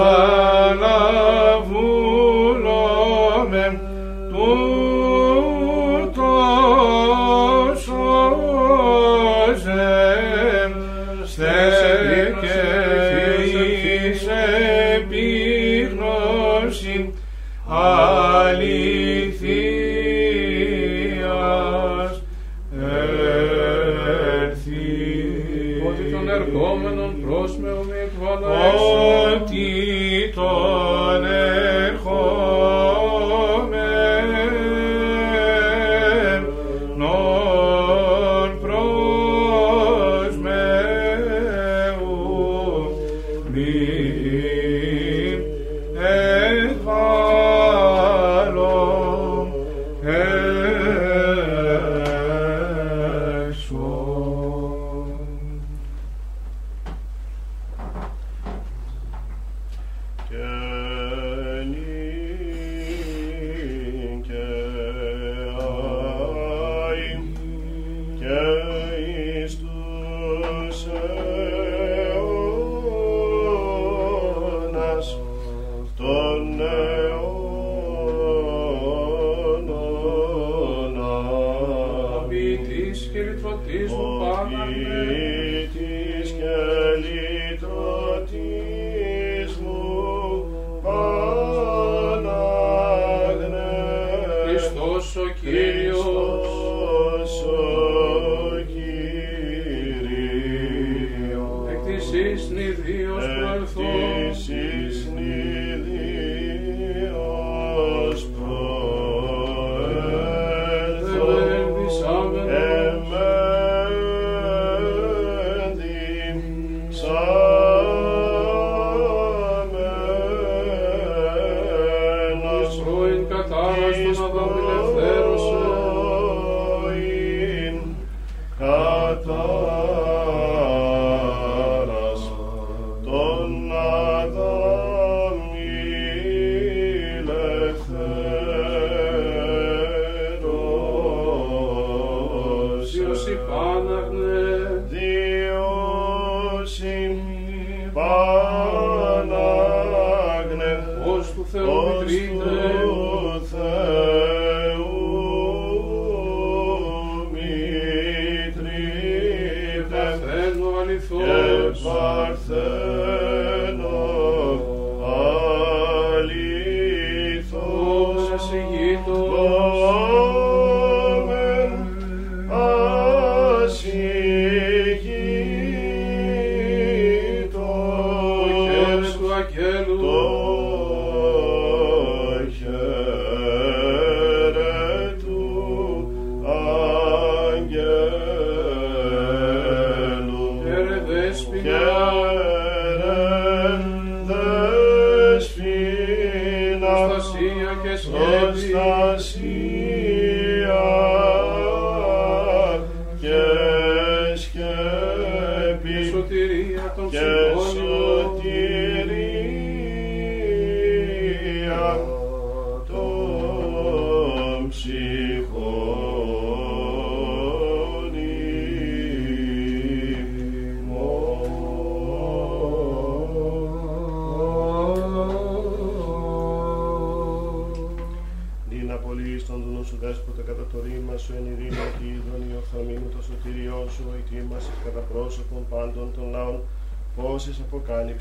Allahu αληθείας έρθει. Ότι των ερχόμενων πρόσμεων εκβάλλεσαι. Ότι των ερχόμενων πρόσμεων μην εκβάλλον έσω.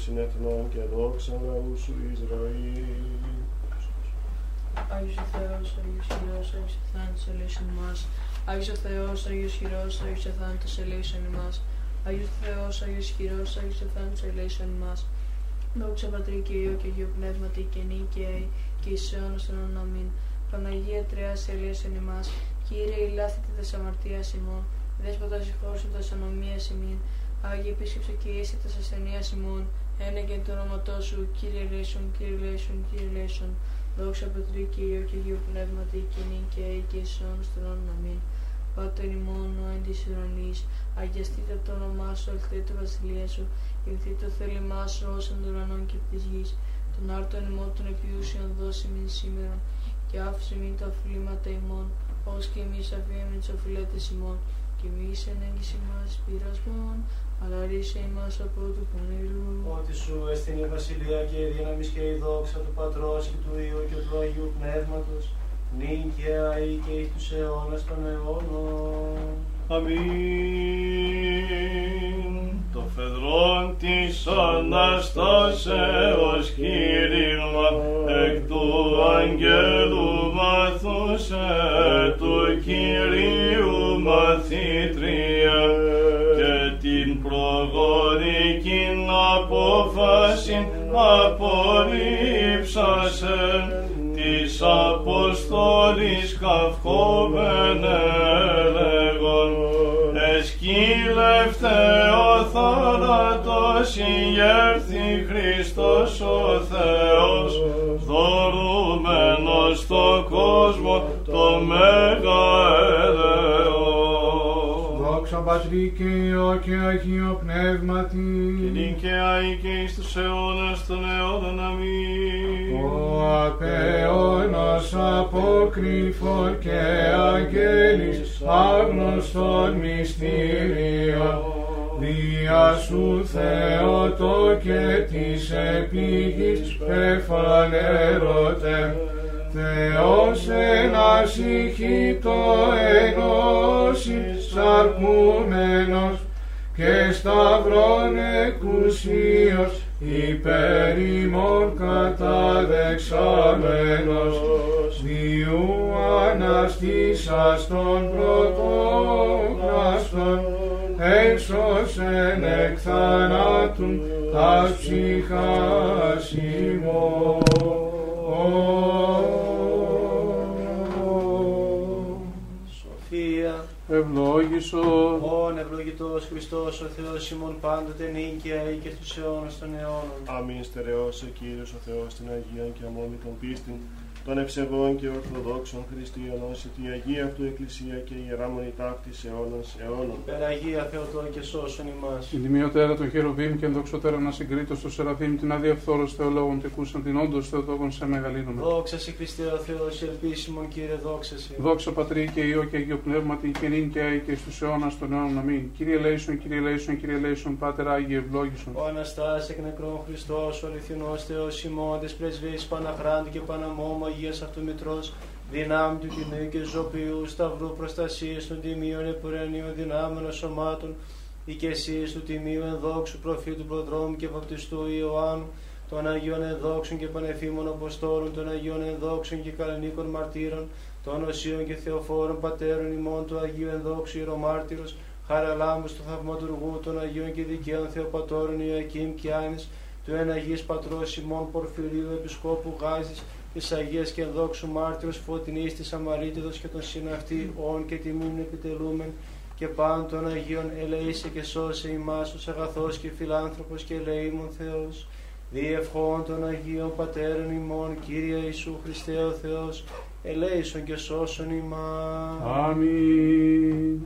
Συνεθνών και δόξα λαού σου Ισραήλ. Άγιος ο Θεός, Άγιος χειρός, Άγιος ο θάνατος ελέησον ημάς. Άγιος ο Θεός, Άγιος χειρός, Άγιος ο θάνατος ελέησον ημάς. Άγιος ο Θεός, Άγιος χειρός, Άγιος ο θάνατος ελέησον ημάς. Δόξα Πατρί και Υιό και Αγίου Πνεύματι και νίκαιοι και εις αιώνας των αιώνων αμήν. Παναγία Τρέας ελέησον ημάς. Κύριε ηλάθητε τας αμαρτίας ημών. Δέσποτα συγχώρησον τας ανομίας ημών. Άγιε επίσκεψε και ίσαι τας ασθενείας ημών. Ένα και το όνοματό σου, Κύριε Λέησον, Κύριε Λέησον, Κύριε Λέησον. Δόξα Πατρί και Υιό και Αγίου Πνεύματι, και νικαίοι και εις αιώνας των αιώνων αμήν. Πάτερ ημών, εν της ειρωνής, αγιαστείτε το όνομά σου, ελθέ το βασιλεία σου, ηρθεί το θέλημά σου, ως εν των ουρανών και επί της γης. Τον άρτον ημών των επιούσιων δώσει μην σήμερα, και άφησε μην τα οφειλήματα ημών, ως και εμείς αφιέμεν τους οφειλέτες ημών. Και εμείς εν έγκυσιν ημάς πειρασμόν, αλλά ρίσαι ημάς από του πονηρού. Ότι σου εστιν η βασιλεία και η δύναμη και η δόξα του Πατρός και του Υιού και του Αγίου Πνεύματος, νυν και αεί και εις τους αιώνας των αιώνων. Αμήν. Το φεδρόν της Αναστάσεως κήρυγμα εκ του Αγγέλου μαθούσε του Κυρίου μαθήτρια και την προγονική απόφαση απορρίψασε της Αποστόλης καυχόμενε λέγον εσκύλευθε ο θάνατος ηγεύθη Χριστός ο Θεός δωρούμενος στον κόσμο το μέγα έλεος. Δόξα Πατρί και Υιό και Αγίο Πνεύματι και νικαία η και εις τους αιώνας των αιώνων αμήν. Ο απεώνος αποκρύφων και αγγέλης άγνωστον μυστήριον διά σου Θεότο και της επίγης εφανέρωτε Θεός ένας ηχείτο ενώσιν σαρκούμενος και σταυρών εκουσίως υπέρ ημών καταδεξαμένος Διού αναστήσας των πρωτόγνωστον ένσωσεν εκ θανάτου τας ψυχάς ημών. Σοφία ευλόγησον ον ευλογητός Χριστός ο Θεός ημών πάντοτε νίκαια ή και στους αιώνας των αιώνων. Αμήν. Στερεός ο Κύριος ο Θεός την Αγίαν και αμόμητον πίστην των ευσεβών και ορθοδόξων χριστιανών σε τη Αγία αυτού Εκκλησία και ιεράμονη ταύτη αιώνας αιώνων. Υπεραγία Θεοτό και σώσον ημάς. Η τιμιωτέρα των Χερουβίμ και ενδοξωτέρα να συγκρίτως των Σεραφείμ την αδιαφθόρος θεολόγων και κούσαν την όντως Θεοτόκον σε μεγαλύνουμε. Δόξα σε Χριστέ ο Θεός ελπίσιμον Κύριε δόξα σε. Δόξα Πατρί και Υιό και Αγίο Πνεύματι και νυν και αεί και στους αιώνας των αιώνων αμήν. Κύριε λέησον, Κύριε λέησον, Κύριε λέησον, Πάτερ Άγιε ευλόγησον. Ο Αναστάς εκ νεκρών Χριστός, ο αληθινός Θεός ημών, ταις πρεσβείες Παναχράντου και Παναμώμα Αγίας Αυτομητρός, δυνάμει του Τιμίου και Ζωπιού, σταυρού προστασίας των τιμίων επουρενίων δυνάμενων σωμάτων, οικεσίες του Τιμίου ενδόξου προφήτου προδρόμου και βαπτιστού Ιωάννου, των Αγίων ενδόξων και πανεφήμων Αποστόλων, των Αγίων ενδόξων και Καλλινίκων μαρτύρων, των Οσίων και Θεοφόρων πατέρων ημών του Αγίου ενδόξου Ιερομάρτυρος, Χαραλάμπους του Θαυματουργού, των Αγίων και Δικαίων Θεοπατώρων Ιωακήμ και Άνης, του εναγής πατρός ημών Πορφυρίου Επισκόπου Γάζης, της Αγίας και ενδόξου μάρτυρος Φωτεινής της Αμαρίτιδος και των συναυτίων και τιμήν επιτελούμεν και πάντων των Αγίων ελεήσε και σώσε ημάς ως αγαθός και φιλάνθρωπος και ελεήμων Θεός διευχών των Αγίων Πατέρων ημών Κύριε Ιησού Χριστέ ο Θεός ελέησον και σώσον ημάς. Αμήν.